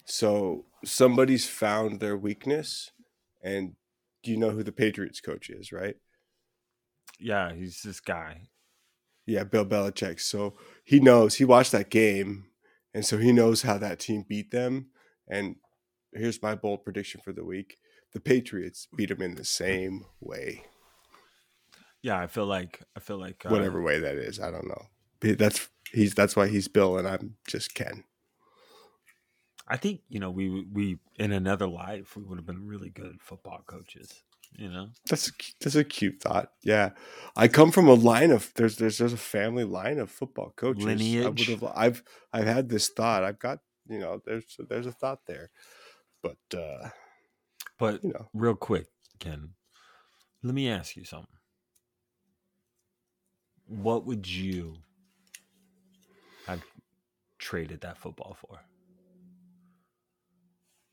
So somebody's found their weakness, and you know who the Patriots coach is, right? Yeah, he's this guy. Yeah, Bill Belichick. So he knows. He watched that game, and so he knows how that team beat them. And here's my bold prediction for the week. The Patriots beat them in the same way. Yeah, I feel like – I feel like uh, whatever way that is, I don't know. That's he's that's why he's Bill and I'm just Ken. I think, you know, we we in another life, we would have been really good football coaches. You know, that's a, that's a cute thought. Yeah, I come from a line of there's there's there's a family line of football coaches. Lineage. I would have, I've I've had this thought. I've got you know there's there's a thought there, but uh, but you know. Real quick, Ken, let me ask you something. What would you have traded that football for.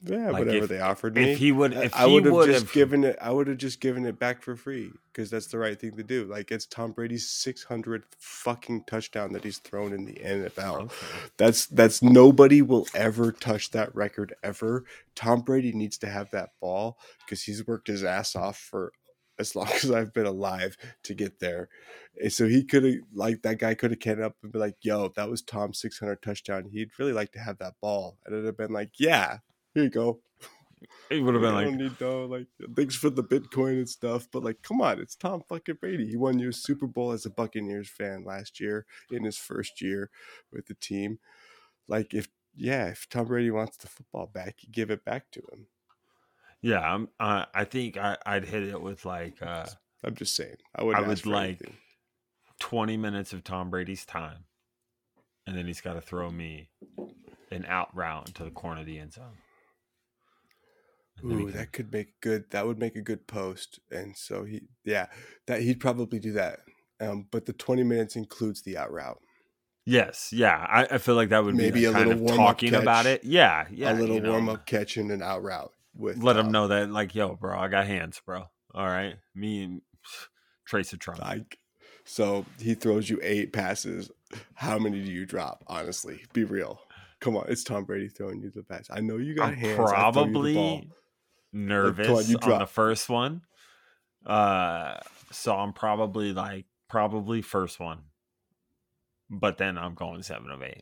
Yeah, like whatever if, they offered me. If he would, if I would have just given it. I would have just given it back for free because that's the right thing to do. Like it's Tom Brady's six hundredth fucking touchdown that he's thrown in the N F L. Okay. That's that's nobody will ever touch that record ever. Tom Brady needs to have that ball because he's worked his ass off for as long as I've been alive to get there. And so he could have, like, that guy could have came up and be like, "Yo, that was Tom's six hundredth touchdown. He'd really like to have that ball," and it'd have been like, "Yeah. Here you go." It would have been like, don't need dough. Like, thanks for the Bitcoin and stuff. But like, come on, it's Tom fucking Brady. He won your Super Bowl as a Buccaneers fan last year in his first year with the team. Like, if yeah, if Tom Brady wants the football back, you give it back to him. Yeah, I'm. Uh, I think I, I'd hit it with like. Uh, I'm just saying. I would. I would like anything. twenty minutes of Tom Brady's time, and then he's got to throw me an out route into the corner of the end zone. Ooh, that could make good. That would make a good post, and so he, yeah, that he'd probably do that. Um, but the twenty minutes includes the out route. Yes, yeah, I, I feel like that would maybe be a kind little of talking catch, about it. Yeah, yeah, a little you know, warm up catch and an out route. With let um, him know that, like, yo, bro, I got hands, bro. All right, me and Trace of Trump. Like, so he throws you eight passes. How many do you drop? Honestly, be real. Come on, it's Tom Brady throwing you the pass. I know you got I'm hands. Probably. I throw you the ball. Nervous like, on, on the first one, uh so I'm probably like probably first one, but then I'm going seven of eight.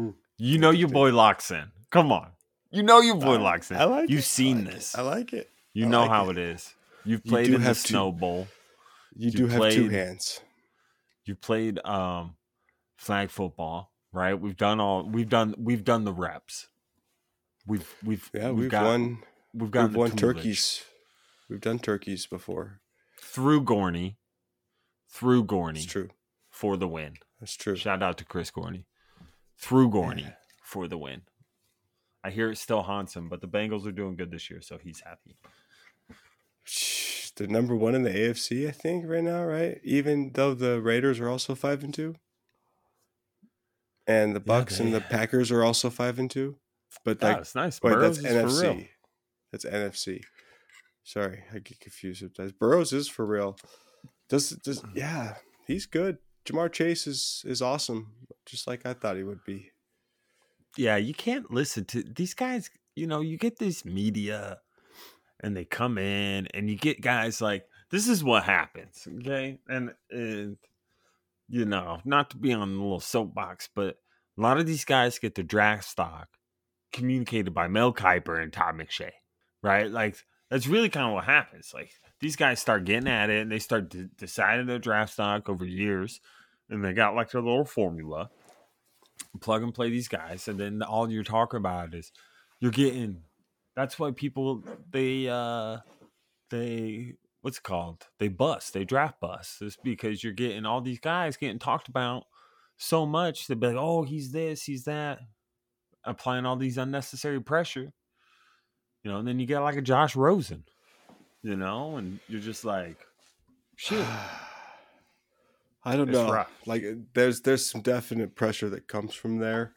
Ooh, you know your boy locks in. Come on, you know your boy I, locks in. I like you've it. seen I like this. It. I like it. You I know like how it. it is. You've played you in the two, Snow Bowl. You, you do played, have two hands. You played um flag football, right? We've done all. We've done. We've done the reps. We've we've yeah we've, we've got, won we've got we've won turkeys, we've done turkeys before through Gorney, through Gorney. It's true for the win. That's true. Shout out to Chris Gorney, through Gorney yeah. for the win. I hear it still haunts him, but the Bengals are doing good this year, so he's happy. They're number one in the A F C, I think, right now, right? Even though the Raiders are also five and two, and the Bucks yeah, they... and the Packers are also five and two. But like, oh, it's nice. Wait, Burrows that's is N F C. For real. That's N F C. Sorry, I get confused sometimes. Burrows is for real. Does does yeah, he's good. Jamar Chase is is awesome, just like I thought he would be. Yeah, you can't listen to these guys. You know, you get this media, and they come in, and you get guys like this is what happens, okay? And and you know, not to be on the little soapbox, but a lot of these guys get their draft stock communicated by Mel Kiper and Todd McShay, right? Like that's really kind of what happens. Like these guys start getting at it and they start d- deciding their draft stock over years, and they got like their little formula, plug and play these guys, and then all you're talking about is you're getting. That's why people they uh they what's it called they bust they draft bust. It's because you're getting all these guys getting talked about so much. They'd be like, oh, he's this, he's that. Applying all these unnecessary pressure, you know, and then you get like a Josh Rosen, you know, and you're just like, shit. I don't it's know. Rough. Like, there's there's some definite pressure that comes from there,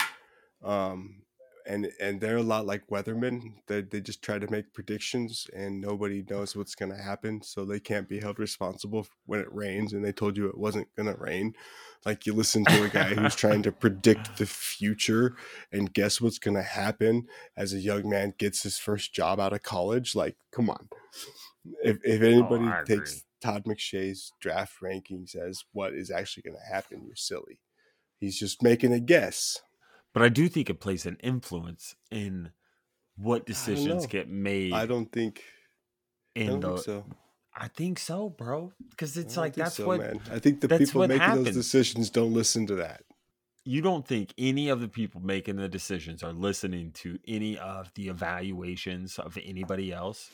um, and and they're a lot like weathermen. They they just try to make predictions, and nobody knows what's going to happen, so they can't be held responsible when it rains. And they told you it wasn't going to rain. Like you listen to a guy who's trying to predict the future and guess what's going to happen as a young man gets his first job out of college. Like, come on. If if anybody oh, takes Todd McShay's draft rankings as what is actually going to happen, you're silly. He's just making a guess. But I do think it plays an influence in what decisions get made. I don't think. In I don't the, think so. I think so, bro. Because it's like that's so, what man. I think the people making happens. those decisions don't listen to that. You don't think any of the people making the decisions are listening to any of the evaluations of anybody else?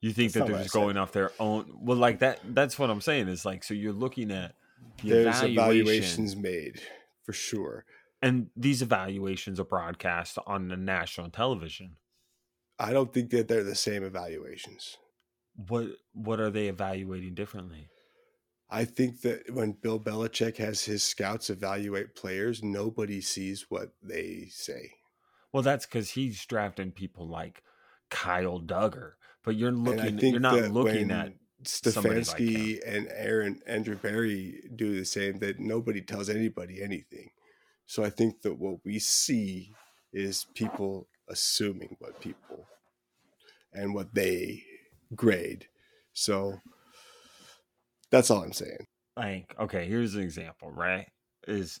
You think that's that they're just going off their own? Well, like that. That's what I'm saying. Is like so you're looking at the there's evaluation. evaluations made for sure, and these evaluations are broadcast on the national television. I don't think that they're the same evaluations. What what are they evaluating differently? I think that when Bill Belichick has his scouts evaluate players, nobody sees what they say. Well, that's because he's drafting people like Kyle Duggar, but you're looking, you're not looking at Stefanski like and Aaron Andrew Berry do the same, that nobody tells anybody anything. So I think that what we see is people assuming what people and what they grade. So that's all I'm saying. Like, okay, here's an example, right? Is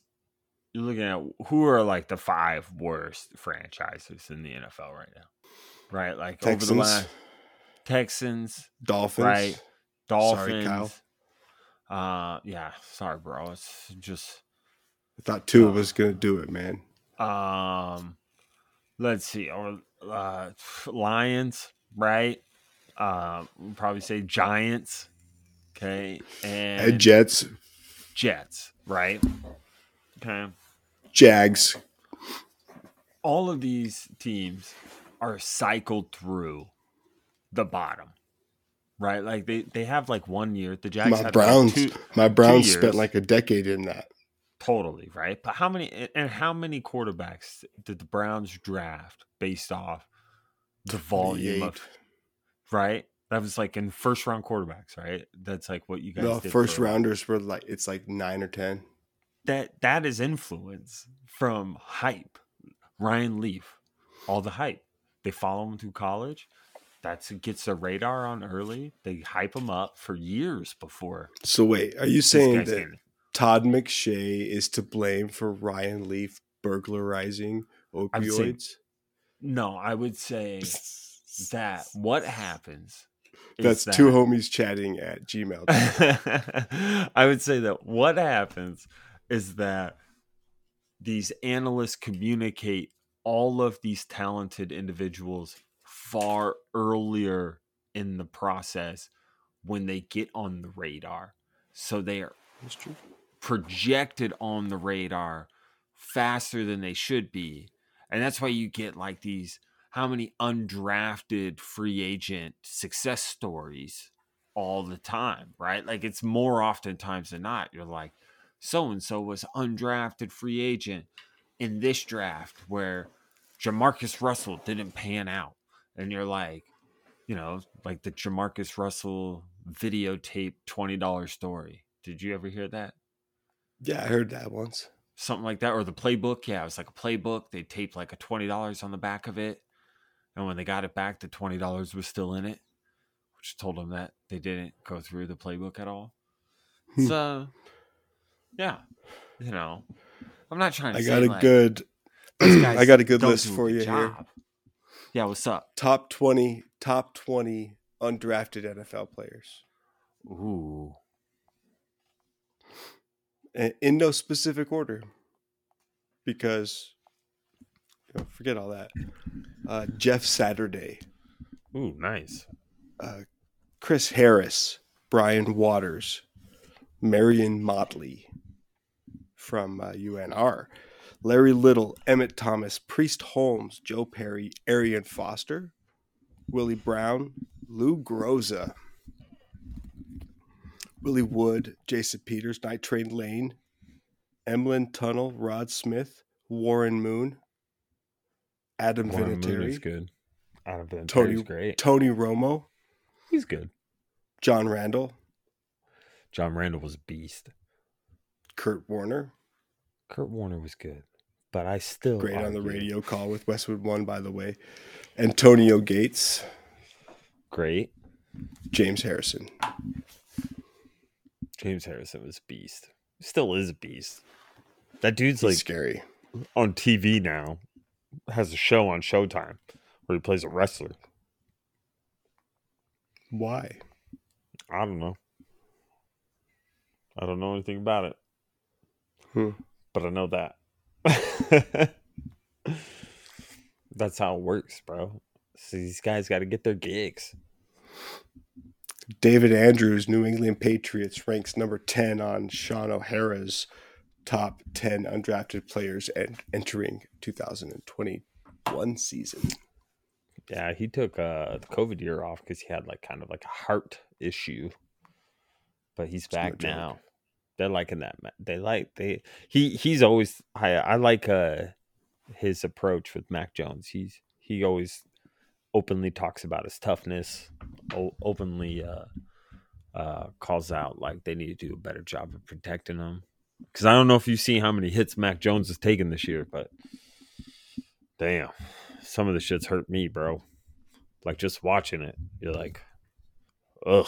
you're looking at who are like the five worst franchises in the N F L right now, right? Like Texans, over the last Texans, Dolphins, right? Dolphins. Sorry, Kyle. Uh, yeah, sorry, bro. It's just I thought two uh, of us gonna do it, man. Um, let's see, or uh, Lions, right? Uh, we'll probably say Giants. Okay, and, and Jets, Jets, right? Okay, Jags. All of these teams are cycled through the bottom, right? Like they, they have like one year. The Jags, my Browns, like two, my Browns spent like a decade in that. Totally right, but how many and how many quarterbacks did the Browns draft based off the volume of, right? That was like in first round quarterbacks, right? That's like what you guys no, did. First for, rounders were like, it's like nine or ten. That that is influence from hype. Ryan Leaf, all the hype. They follow him through college. That's it gets their radar on early. They hype him up for years before. So wait, are you saying that Todd McShay is to blame for Ryan Leaf burglarizing opioids? Saying, no, I would say that what happens. That's that, two homies chatting at Gmail. I would say that what happens is that these analysts communicate all of these talented individuals far earlier in the process when they get on the radar. So they are projected on the radar faster than they should be. And that's why you get like these, how many undrafted free agent success stories all the time, right? Like it's more oftentimes than not. You're like, so-and-so was undrafted free agent in this draft where Jamarcus Russell didn't pan out. And you're like, you know, like the Jamarcus Russell videotape twenty dollar story. Did you ever hear that? Yeah, I heard that once. Something like that. Or the playbook. Yeah, it was like a playbook. They taped like a twenty dollars on the back of it. And when they got it back, the twenty dollars was still in it, which told them that they didn't go through the playbook at all. So, yeah, you know, I'm not trying to I say got a like, good, I got a good list for you job. Here. Yeah, what's up? Top twenty, top twenty undrafted N F L players. Ooh. In no specific order, because you know, forget all that. Uh, Jeff Saturday. Ooh, nice. Uh, Chris Harris, Brian Waters, Marion Motley from uh, U N R, Larry Little, Emmett Thomas, Priest Holmes, Joe Perry, Arian Foster, Willie Brown, Lou Groza, Willie Wood, Jason Peters, Night Train Lane, Emlyn Tunnel, Rod Smith, Warren Moon, Adam Warren Vinatieri. Moon is good. Adam Vinatieri Tony, is great. Tony Romo. He's good. John Randall. John Randall was beast. Kurt Warner. Kurt Warner was good, but I still great on the good. Radio call with Westwood One, by the way. Antonio Gates. Great. James Harrison. James Harrison was beast. Still is a beast. That dude's He's like scary on T V now. Has a show on Showtime where he plays a wrestler. Why? I don't know. I don't know anything about it. Hmm. But I know that. That's how it works, bro. So these guys got to get their gigs. David Andrews, New England Patriots, ranks number ten on Sean O'Hara's top ten undrafted players and entering two thousand twenty-one season. Yeah, he took uh, the COVID year off because he had like kind of like a heart issue. but he's it's back no now. They're liking that. They like they he he's always I I like uh his approach with Mac Jones. He's he always openly talks about his toughness. O- openly uh uh calls out like they need to do a better job of protecting him. Because I don't know if you see how many hits Mac Jones has taken this year, but damn, some of the shit's hurt me, bro. Like just watching it, you're like, ugh,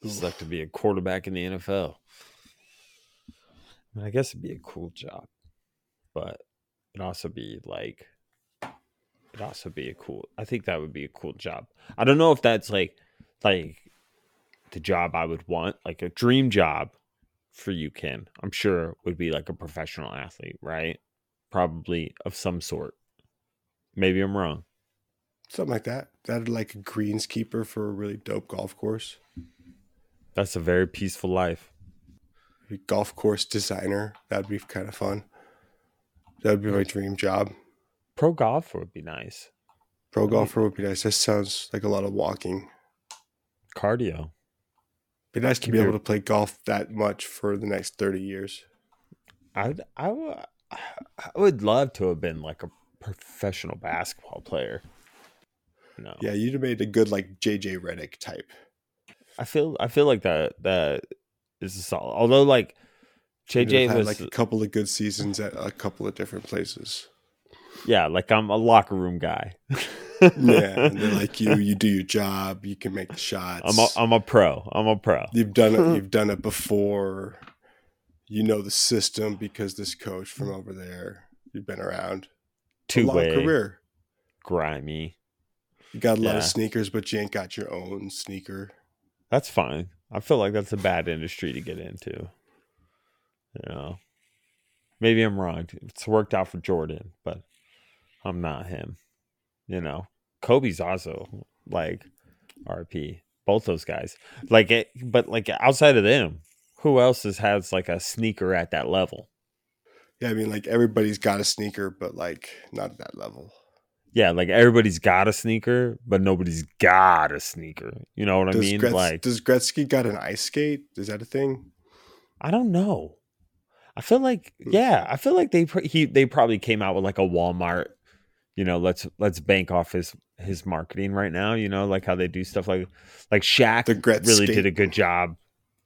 this is like to be a quarterback in the N F L. I mean, I guess it'd be a cool job, but it'd also be like, it'd also be a cool, I think that would be a cool job. I don't know if that's like, like the job I would want, like a dream job for you, Ken, I'm sure would be like a professional athlete, right? Probably of some sort. Maybe I'm wrong. Something like that. That'd like a greenskeeper for a really dope golf course. That's a very peaceful life. A golf course designer. That'd be kind of fun. That'd be my dream job. Pro golfer would be nice. Pro golfer would be nice. That sounds like a lot of walking. Cardio. It'd be nice to be able to play golf that much for the next thirty years. I'd, I, w- I would love to have been like a professional basketball player. No. Yeah, you'd have made a good like J J Redick type. I feel I feel like that that is a solid. Although like J J had was like a couple of good seasons at a couple of different places. Yeah, like I'm a locker room guy. Yeah, and they're like you you do your job, you can make the shots. I'm a, I'm a pro. I'm a pro. You've done it. You've done it before. You know the system because this coach from over there. You've been around. Two way career. Grimy. You got a lot yeah. of sneakers, but you ain't got your own sneaker. That's fine. I feel like that's a bad industry to get into. You know, maybe I'm wrong. It's worked out for Jordan, but I'm not him. You know, Kobe's also like R P. Both those guys, like it, but like outside of them, who else has, has like a sneaker at that level? Yeah, I mean, like everybody's got a sneaker, but like not at that level. Yeah, like everybody's got a sneaker, but nobody's got a sneaker. You know what does I mean? Gretz- like, does Gretzky got an ice skate? Is that a thing? I don't know. I feel like, yeah, I feel like they he they probably came out with like a Walmart. You know, let's let's bank off his his marketing right now. You know, like how they do stuff like like Shaq really did a good job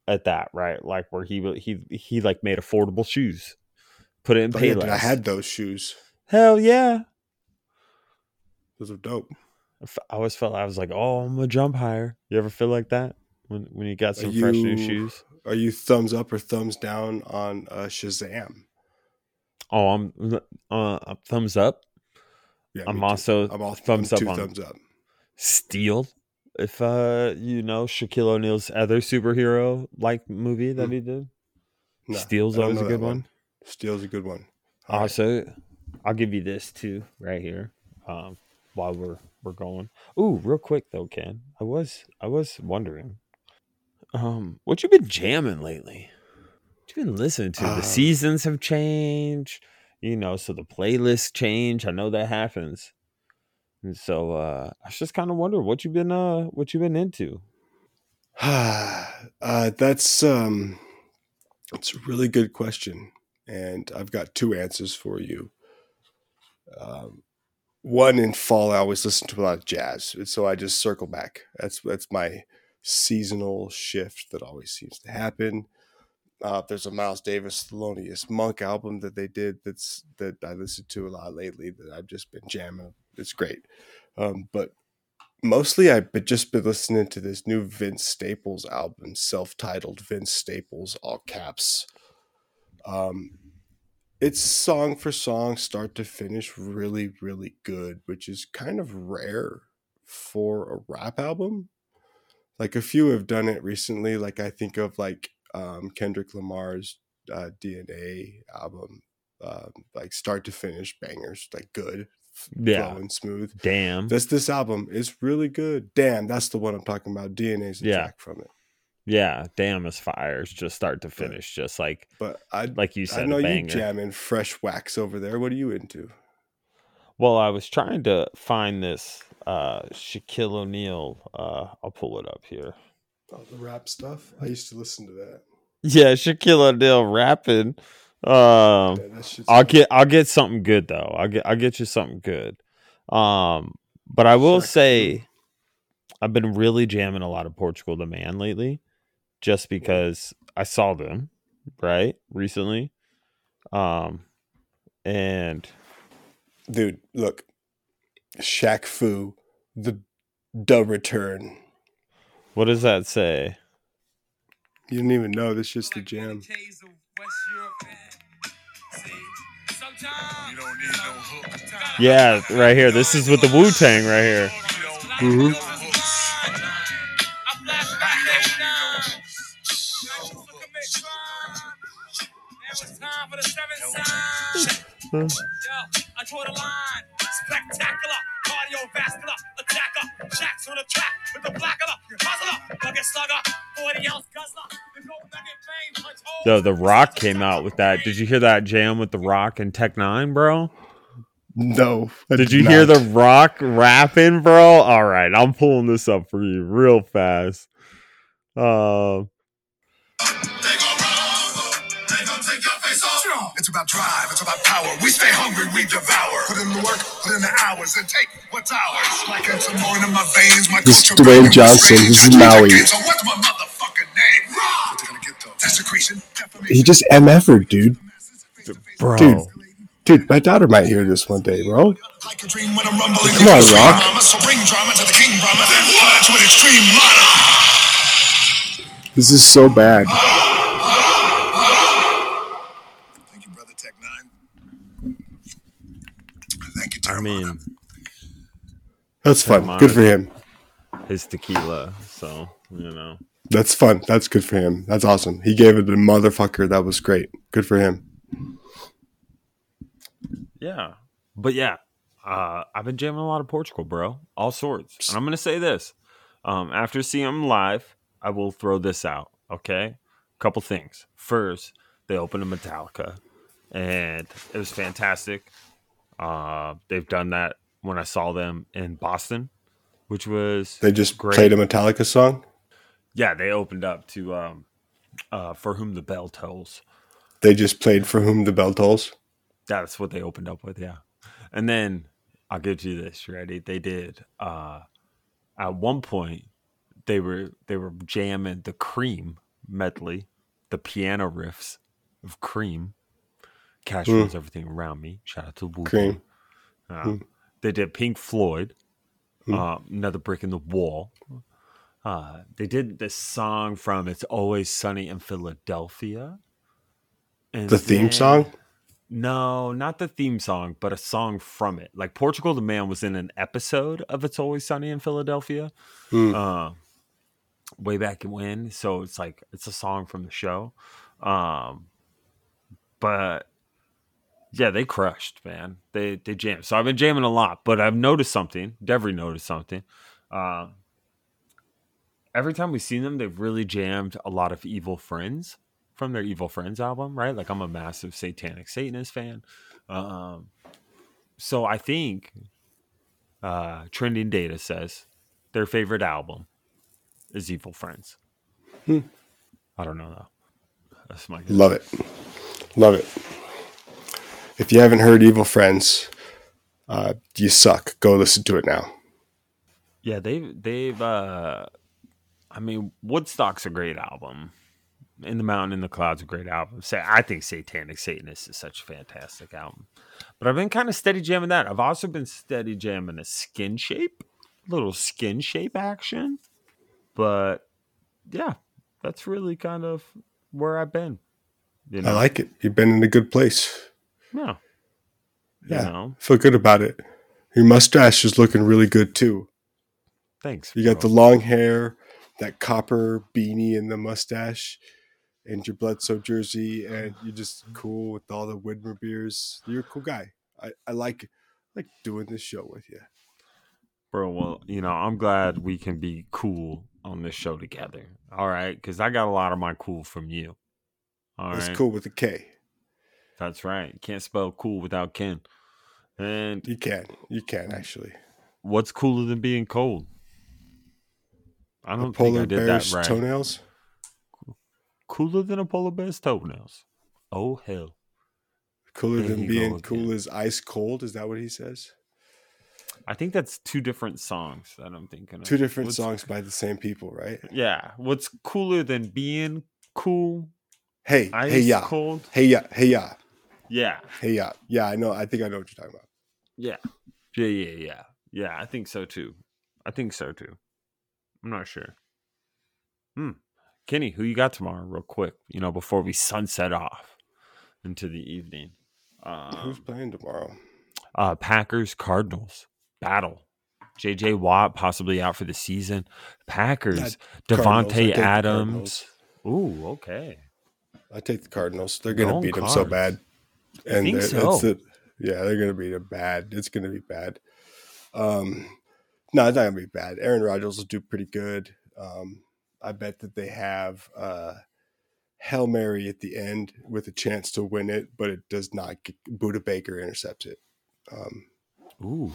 at that, right? Like where he he he like made affordable shoes, put it in Payless. Yeah, dude, I had those shoes. Hell yeah. Those are dope. I always felt I was like, oh, I'm gonna jump higher. You ever feel like that when when you got some you, fresh new shoes? Are you thumbs up or thumbs down on uh, Shazam? Oh, I'm uh, I'm thumbs up. Yeah, I'm also I'm all thumbs up on thumbs up. Steel. If uh, you know Shaquille O'Neal's other superhero like movie that mm. he did, nah, Steel's always a good one. one. Steel's a good one. All also, right. I'll give you this too right here. Um, While we're we're going, ooh, real quick though, Ken, I was I was wondering, um, what you been jamming lately? What you been listening to? Uh, the seasons have changed, you know, so the playlists change. I know that happens, and so uh, I was just kind of wondering what you been uh what you been into. uh that's um, it's a really good question, and I've got two answers for you. Um. One in fall, I always listen to a lot of jazz, so I just circle back. That's that's my seasonal shift that always seems to happen. Uh, there's a Miles Davis, Thelonious Monk album that they did that's that I listened to a lot lately that I've just been jamming. It's great, um, but mostly I've just been listening to this new Vince Staples album, self-titled Vince Staples, all caps. Um, It's song for song, start to finish, really, really good, which is kind of rare for a rap album. Like a few have done it recently. Like I think of like um, Kendrick Lamar's uh, D N A album, uh, like start to finish bangers, like good, yeah, flowing smooth. Damn, that's this album is really good. Damn, that's the one I'm talking about. D N A's a yeah. track from it. Yeah, damn is fires just start to finish, but, just like but I like you said. I know you jamming fresh wax over there. What are you into? Well, I was trying to find this uh, Shaquille O'Neal. Uh, I'll pull it up here. Oh, the rap stuff? I used to listen to that. Yeah, Shaquille O'Neal rapping. Um, yeah, I'll get I'll get something good though. I'll get I'll get you something good. Um, but I will say I've been really jamming a lot of Portugal the Man lately, just because I saw them right recently. Um, and dude, look, Shaq Fu, the the return. What does that say? You didn't even know. That's just the jam. Yeah, right here. This is with the Wu-Tang right here. Mm-hmm. Yo, I draw the line. Spectacular, cardiovascular, attacker, jacks on the track with the black of the puzzler, bucket slugger, forty ounce guzzler, the gold nugget fame, punch hole. Yo, The Rock came out with that. Did you hear that jam with The Rock and Tech Nine, bro? No. Did you not hear The Rock rapping, bro? All right, I'm pulling this up for you real fast. Uh, It's about drive, it's about power. We stay hungry, we devour. Put in the work, put in the hours, and take what's ours. Like it's a morning in my veins, my this is Dwayne Johnson, this is Maui. So what's my motherfucking name? What they're gonna get though? That's accretion. He just M F'd, dude. Bro. Dude, dude, my daughter might hear this one day, bro. Like a dream when I'm rumbling. Come on, Rock. So bring drama to the king, drama, then watch with extreme mana. This is so bad. I mean, that's fun. Monica, good for him. His tequila, so you know that's fun. That's good for him. That's awesome. He gave it to the motherfucker. That was great. Good for him. Yeah, but yeah, uh, I've been jamming a lot of Portugal, bro. All sorts. And I'm gonna say this: um, after seeing him live, I will throw this out. Okay, couple things. First, they opened a Metallica, and it was fantastic. Uh, they've done that when I saw them in Boston, which was they just great. Played a Metallica song. Yeah, they opened up to um, uh, "For Whom the Bell Tolls." They just played "For Whom the Bell Tolls." That's what they opened up with, yeah. And then I'll give you this, ready? They did. Uh, at one point, they were they were jamming the Cream medley, the piano riffs of Cream. Cash rules mm. everything around me. Shout out to Wu-Tang. Uh, mm. They did Pink Floyd, mm. uh, Another Brick in the Wall. Uh, they did this song from It's Always Sunny in Philadelphia. And the theme then, song? No, not the theme song, but a song from it. Like Portugal the Man was in an episode of It's Always Sunny in Philadelphia mm. uh, way back when. So it's like, it's a song from the show. Um, but yeah, they crushed, man. They they jammed. So I've been jamming a lot, but I've noticed something. Devry noticed something. Uh, every time we've seen them, they've really jammed a lot of Evil Friends from their Evil Friends album, right? Like I'm a massive Satanic Satanist fan. Um, so I think uh, Trending Data says their favorite album is Evil Friends. Hmm. I don't know, though. That's my guess. Love it. Love it. If you haven't heard Evil Friends, uh, you suck. Go listen to it now. Yeah, they've, they've uh, I mean, Woodstock's a great album. In the Mountain in the Clouds, a great album. Say, I think Satanic Satanist is such a fantastic album. But I've been kind of steady jamming that. I've also been steady jamming a Skin Shape, a little Skin Shape action. But yeah, that's really kind of where I've been. You know? I like it. You've been in a good place. No. Yeah. You know. Feel good about it. Your mustache is looking really good too. Thanks. You got bro. The long hair, that copper beanie and the mustache, and your Bledsoe jersey, and you're just cool with all the Widmer beers. You're a cool guy. I, I like like doing this show with you. Bro, well, you know, I'm glad we can be cool on this show together. All right? Because I got a lot of my cool from you. All That's right. It's cool with a K. That's right. You can't spell cool without Ken. And you can. You can, actually. What's cooler than being cold? I don't think I did that right. Toenails? Cooler than a polar bear's toenails. Oh, hell. Cooler than being cool is ice cold. Is that what he says? I think that's two different songs that I'm thinking of. Two different songs by the same people, right? Yeah. What's cooler than being cool? Hey, ice hey, yeah. Cold? Hey, yeah. Hey, yeah. Yeah. Hey, yeah. Yeah, I know. I think I know what you're talking about. Yeah. Yeah, yeah, yeah. Yeah, I think so too. I think so too. I'm not sure. Hmm. Kenny, who you got tomorrow real quick, you know, before we sunset off into the evening? Um, Who's playing tomorrow? Uh, Packers, Cardinals, battle. J J Watt possibly out for the season. Packers, Devontae Adams. Ooh, okay. I take the Cardinals. They're going to beat them so bad. And I think so. It's the, yeah, they're going to beat them bad. It's going to be bad. Um, no, it's not going to be bad. Aaron Rodgers will do pretty good. Um, I bet that they have uh, Hail Mary at the end with a chance to win it, but it does not get, Buda Baker intercepts it. Um, Ooh.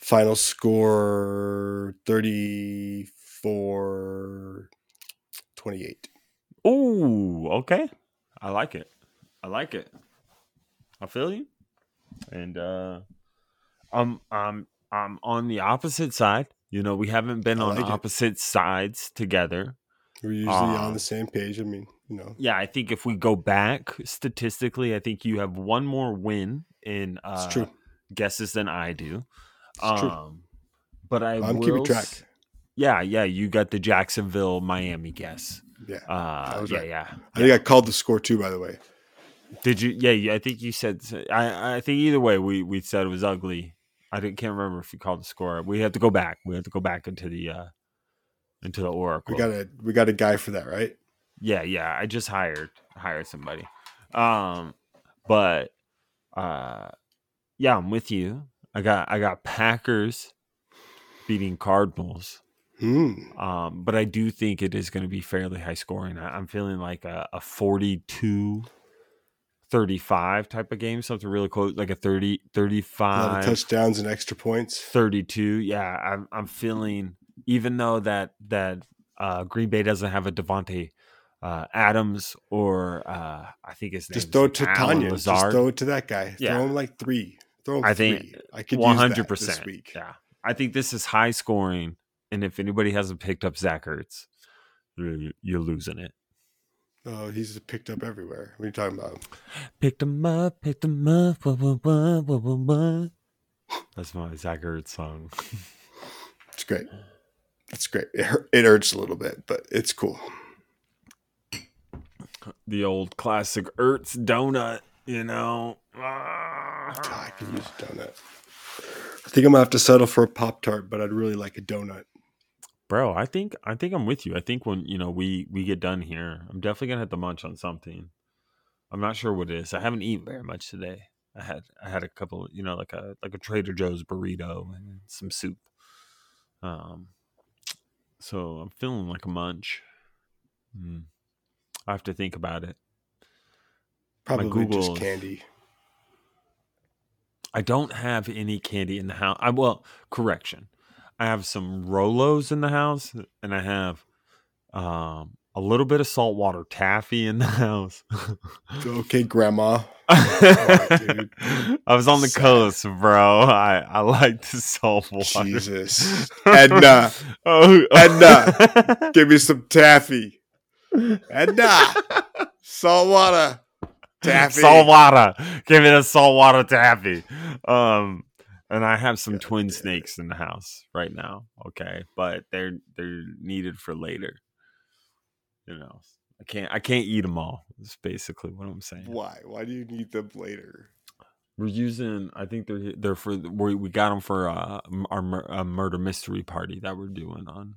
Final score thirty-four twenty-eight. Ooh, okay. I like it. I like it. I feel you. And uh, I'm, I'm, I'm on the opposite side. You know, we haven't been on like opposite it. sides together. We're usually um, on the same page. I mean, you know. Yeah, I think if we go back statistically, I think you have one more win in uh, it's true. guesses than I do. It's um, true. But I I'm will keeping track. Yeah, yeah. You got the Jacksonville Miami guess. Yeah. Uh, yeah, right. yeah. I think yeah. I called the score too, by the way. Did you? Yeah, I think you said. I, I think either way, we, we said it was ugly. I didn't, can't remember if you called the score. We have to go back. We have to go back into the uh, into the Oracle. We got a we got a guy for that, right? Yeah, yeah. I just hired hired somebody, um, but uh, yeah, I'm with you. I got I got Packers beating Cardinals, mm. um, but I do think it is going to be fairly high scoring. I, I'm feeling like a, a forty-two. thirty-five type of game, something really close, like a thirty, thirty-five. A lot of touchdowns and extra points. thirty-two, yeah. I'm I'm feeling, even though that that uh, Green Bay doesn't have a Devontae uh, Adams or uh, I think his name Just is throw like to Tanya. Just throw it to that guy. Yeah. Throw him like three. Throw him I think three. I could one hundred percent use that this week. Yeah. I think this is high scoring, and if anybody hasn't picked up Zach Ertz, you're, you're losing it. Oh, he's picked up everywhere. What are you talking about? Picked him up, picked him up. Wah, wah, wah, wah, wah, wah. That's my Zach Ertz song. It's great. It's great. It, hurt, it hurts a little bit, but it's cool. The old classic Ertz donut, you know. Ah. I can use a donut. I think I'm going to have to settle for a Pop-Tart, but I'd really like a donut. Bro, I think I think I'm with you. I think when you know we, we get done here, I'm definitely gonna have to munch on something. I'm not sure what it is. I haven't eaten very much today. I had I had a couple, you know, like a like a Trader Joe's burrito and some soup. Um, so I'm feeling like a munch. Mm. I have to think about it. Probably Google just candy. I don't have any candy in the house. I well, correction. I have some Rolos in the house, and I have um, a little bit of saltwater taffy in the house. Okay, Grandma. Oh, dude. I was on the Sad. coast, bro. I, I like the saltwater. Jesus. Edna. Oh, Edna. Give me some taffy. Edna. Saltwater taffy. Saltwater. Give me the saltwater taffy. Um. And I have some God, twin yeah. snakes in the house right now, okay? But they're they're needed for later. You know, I can't I can't eat them all. That's basically what I'm saying. Why? Why do you need them later? We're using. I think they're they're for we we got them for uh, our mur- a murder mystery party that we're doing on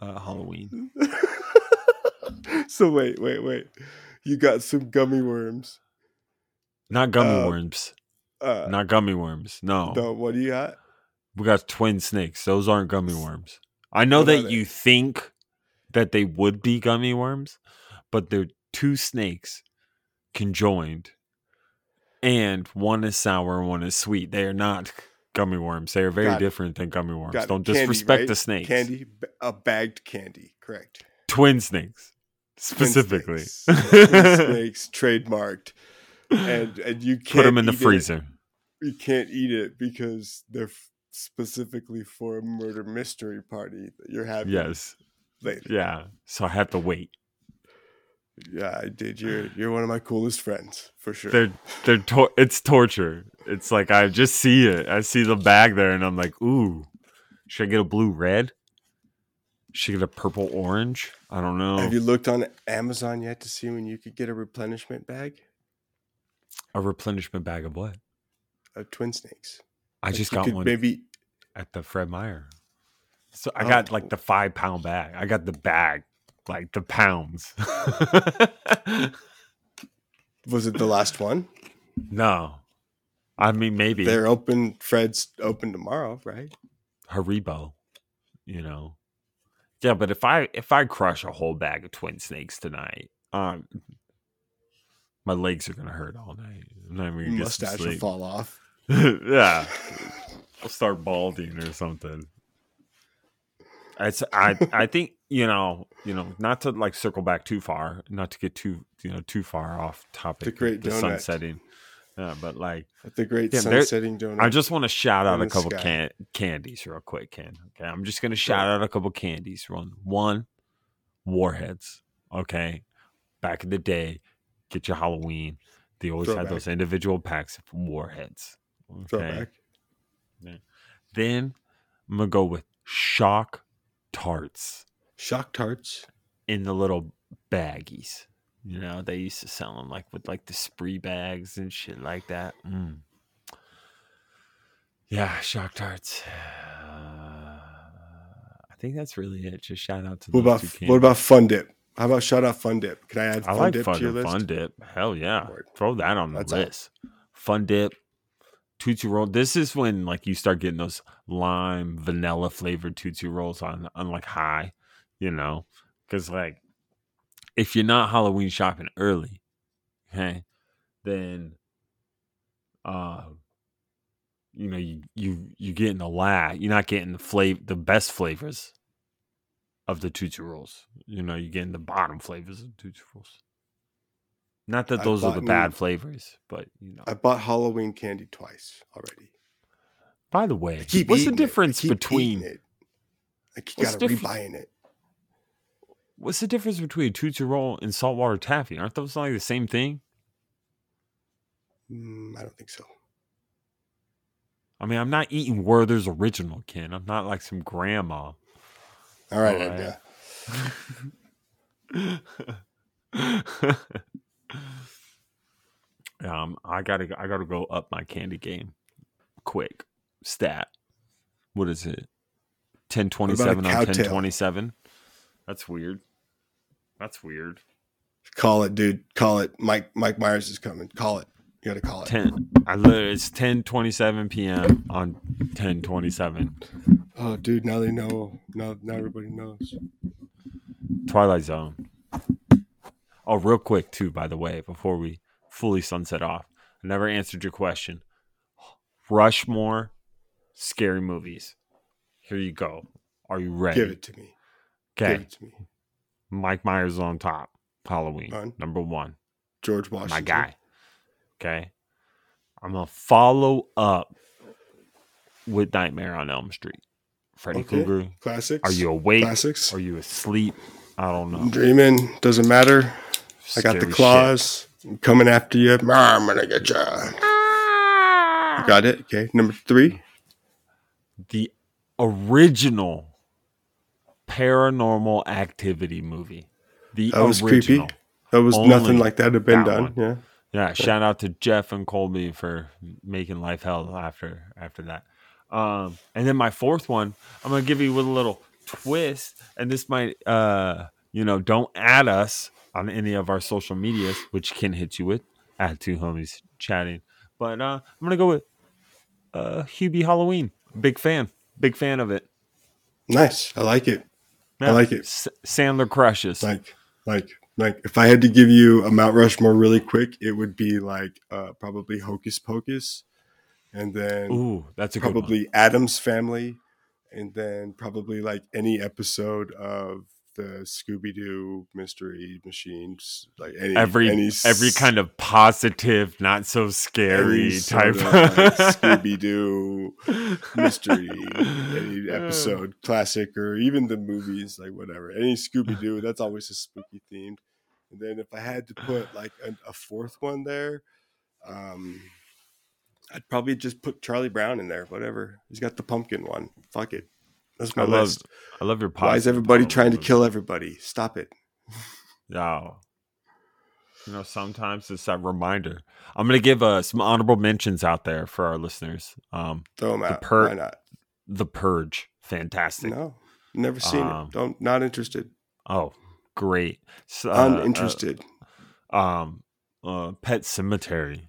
uh, Halloween. So wait, wait, wait. You got some gummy worms? Not gummy um, worms. Uh, Not gummy worms. No. No. What do you got? We got twin snakes. Those aren't gummy worms. I know what that you think that they would be gummy worms, but they're two snakes conjoined, and one is sour and one is sweet. They are not gummy worms. They are very Got different it. than gummy worms. Got Don't candy, disrespect right? the snakes. Candy, a bagged candy, correct. Twin snakes, specifically. Twin snakes, Twin snakes trademarked. And and you can't put them in the freezer. It. You can't eat it because they're specifically for a murder mystery party that you're having. Yes. Later. Yeah. So I have to wait. Yeah, dude, you're you're one of my coolest friends for sure. They're they're tor- it's torture. It's like I just see it. I see the bag there, and I'm like, ooh, should I get a blue red? Should I get a purple orange? I don't know. Have you looked on Amazon yet to see when you could get a replenishment bag? A replenishment bag of what? Of twin snakes. I like just got one maybe at the Fred Meyer. So I oh. got like the five pound bag. I got the bag. Like the pounds. Was it the last one? No. I mean, maybe. They're open. Fred's open tomorrow, right? Haribo, you know. Yeah, but if I if I crush a whole bag of twin snakes tonight, um, my legs are going to hurt all night. I'm not even gonna mustache will fall off. Yeah. I'll start balding or something. It's, I I think you know you know not to like circle back too far, not to get too you know too far off topic. The great the donut. sun setting, yeah, but like the great yeah, sun setting donut. I just want to shout out a couple can- candies real quick, Ken. Okay, I'm just gonna shout yeah. out a couple candies. One, one, Warheads. Okay, back in the day, get your Halloween. They always Throw had back. those individual packs of Warheads. Okay, Throw back. Yeah. Then I'm gonna go with Shock Tarts. Shock tarts in the little baggies. You know, they used to sell them like with like the spree bags and shit like that. Mm. Yeah, shock tarts. Uh, I think that's really it. Just shout out to the what, what about Fun Dip? How about shout out Fun Dip? Can I add I Fun like Dip fun to your list? Fun Dip. Hell yeah. Lord. Throw that on that's the list. It. Fun Dip. Tootsie Roll. This is when like you start getting those lime vanilla flavored Tootsie Rolls on, on like high, you know, because like if you're not Halloween shopping early, okay, then uh you know you you you're getting a lot. You're not getting the flavor, the best flavors of the Tootsie Rolls. You know, you're getting the bottom flavors of Tootsie Rolls. Not that those are the bad flavors, but you know. I bought Halloween candy twice already. By the way, what's the difference between it? I keep gotta rebuying it. What's the difference between Tootsie Roll and saltwater taffy? Aren't those like the same thing? Mm, I don't think so. I mean, I'm not eating Werther's Original, Ken. I'm not like some grandma. All right, All right. yeah. Um, I gotta, I gotta go up my candy game. Quick stat. What is it? Ten twenty-seven on ten twenty-seven. That's weird. That's weird. Call it, dude. Call it. Mike, Mike Myers is coming. Call it. You gotta call it. Ten. I literally. It's ten twenty-seven p.m. on ten twenty-seven. Oh, dude. Now they know. Now, now everybody knows. Twilight Zone. Oh, real quick too. By the way, before we fully sunset off, I never answered your question. Rushmore, scary movies. Here you go. Are you ready? Give it to me. Okay. Give it to me. Mike Myers on top. Halloween None. number one. George Washington. My guy. Okay. I'm gonna follow up with Nightmare on Elm Street. Freddy okay. Krueger. Classics. Are you awake? Classics. Are you asleep? I don't know. I'm dreaming. Doesn't matter. I got the claws. Shit. I'm coming after you. I'm going to get you. Ah. Got it. Okay. Number three. The original Paranormal Activity movie. The that was original. creepy. That was Only nothing like that had been that done. One. Yeah. Yeah. But. Shout out to Jeff and Colby for making life hell after, after that. Um, and then my fourth one, I'm going to give you with a little twist. And this might, uh, you know, don't add us on any of our social medias, which can hit you with at Two Homies Chatting. But uh, I'm going to go with uh, Hubie Halloween. Big fan. Big fan of it. Nice. I like it. Yeah. I like it. S- Sandler crushes. Like, like, like if I had to give you a Mount Rushmore really quick, it would be like uh, probably Hocus Pocus, and then Ooh, that's a probably Adams Family, and then probably like any episode of the Scooby-Doo mystery machines, like any every any, every kind of positive, not so scary type of like Scooby-Doo mystery, any episode, classic, or even the movies, like whatever. Any Scooby-Doo, that's always a spooky themed. And then if I had to put like a, a fourth one there, um, I'd probably just put Charlie Brown in there. Whatever, he's got the pumpkin one. Fuck it. That's my I love, list. I love your podcast. Why is everybody trying to kill everybody? Stop it. No. You know, sometimes it's that reminder. I'm going to give uh, some honorable mentions out there for our listeners. Um, Throw them the out. Pur- Why not? The Purge. Fantastic. No. Never seen um, it. Don't, not interested. Oh, great. So, Uninterested. Uh, uh, um, uh, Pet Cemetery.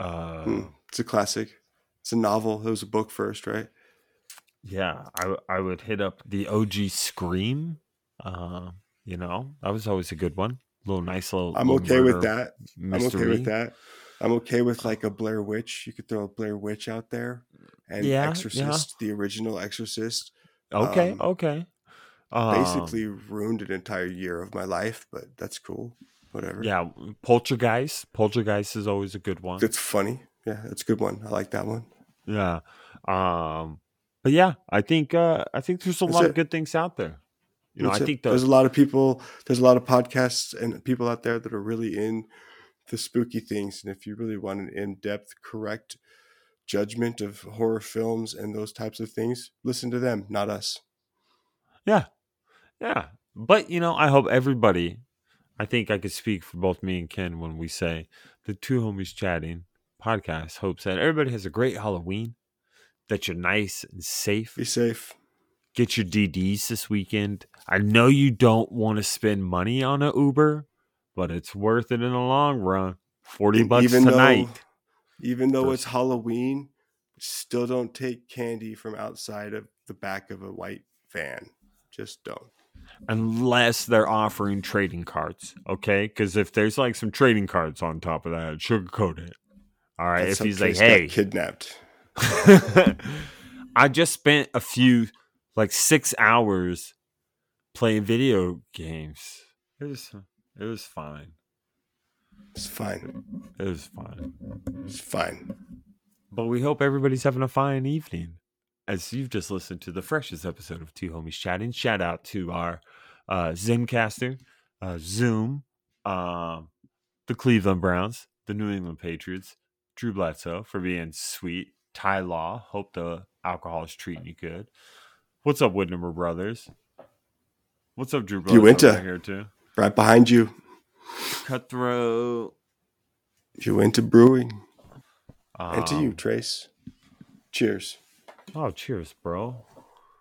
Uh, hmm. It's a classic. It's a novel. It was a book first, right? Yeah, I I would hit up the O G Scream. Uh, you know, that was always a good one. A little nice little. I'm little okay with that. Mystery. I'm okay with that. I'm okay with like a Blair Witch. You could throw a Blair Witch out there, and yeah, Exorcist, yeah. The original Exorcist. Okay, um, okay. Um, basically ruined an entire year of my life, but that's cool. Whatever. Yeah, Poltergeist. Poltergeist is always a good one. That's funny. Yeah, that's a good one. I like that one. Yeah. Um. But yeah, I think uh, I think there's a That's lot it. of good things out there. You know, That's I think the- there's a lot of people, there's a lot of podcasts and people out there that are really in the spooky things. And if you really want an in-depth, correct judgment of horror films and those types of things, listen to them, not us. Yeah, yeah. But you know, I hope everybody. I think I could speak for both me and Ken when we say the Two Homies Chatting podcast hopes that everybody has a great Halloween. That you're nice and safe. Be safe. Get your D Ds this weekend. I know you don't want to spend money on an Uber, but it's worth it in the long run. forty bucks even tonight. Though, even though so, it's Halloween, still don't take candy from outside of the back of a white van. Just don't. Unless they're offering trading cards, okay? Because if there's like some trading cards on top of that, sugarcoat it. All right. If he's like, hey, kidnapped. I just spent a few, like six hours playing video games. It was, it was fine. It's fine. It was fine. It's fine. But we hope everybody's having a fine evening. As you've just listened to the freshest episode of Two Homies Chatting, shout out to our uh, Zencaster, uh, Zoom, uh, the Cleveland Browns, the New England Patriots, Drew Bledsoe for being sweet. Ty Law, hope the alcohol is treating you good. What's up, Widmer Brothers? What's up, Drew Brothers? Uinta here too, right behind you. Cutthroat. Uinta Brewing. Um, and to you, Trace. Cheers. Oh, cheers, bro.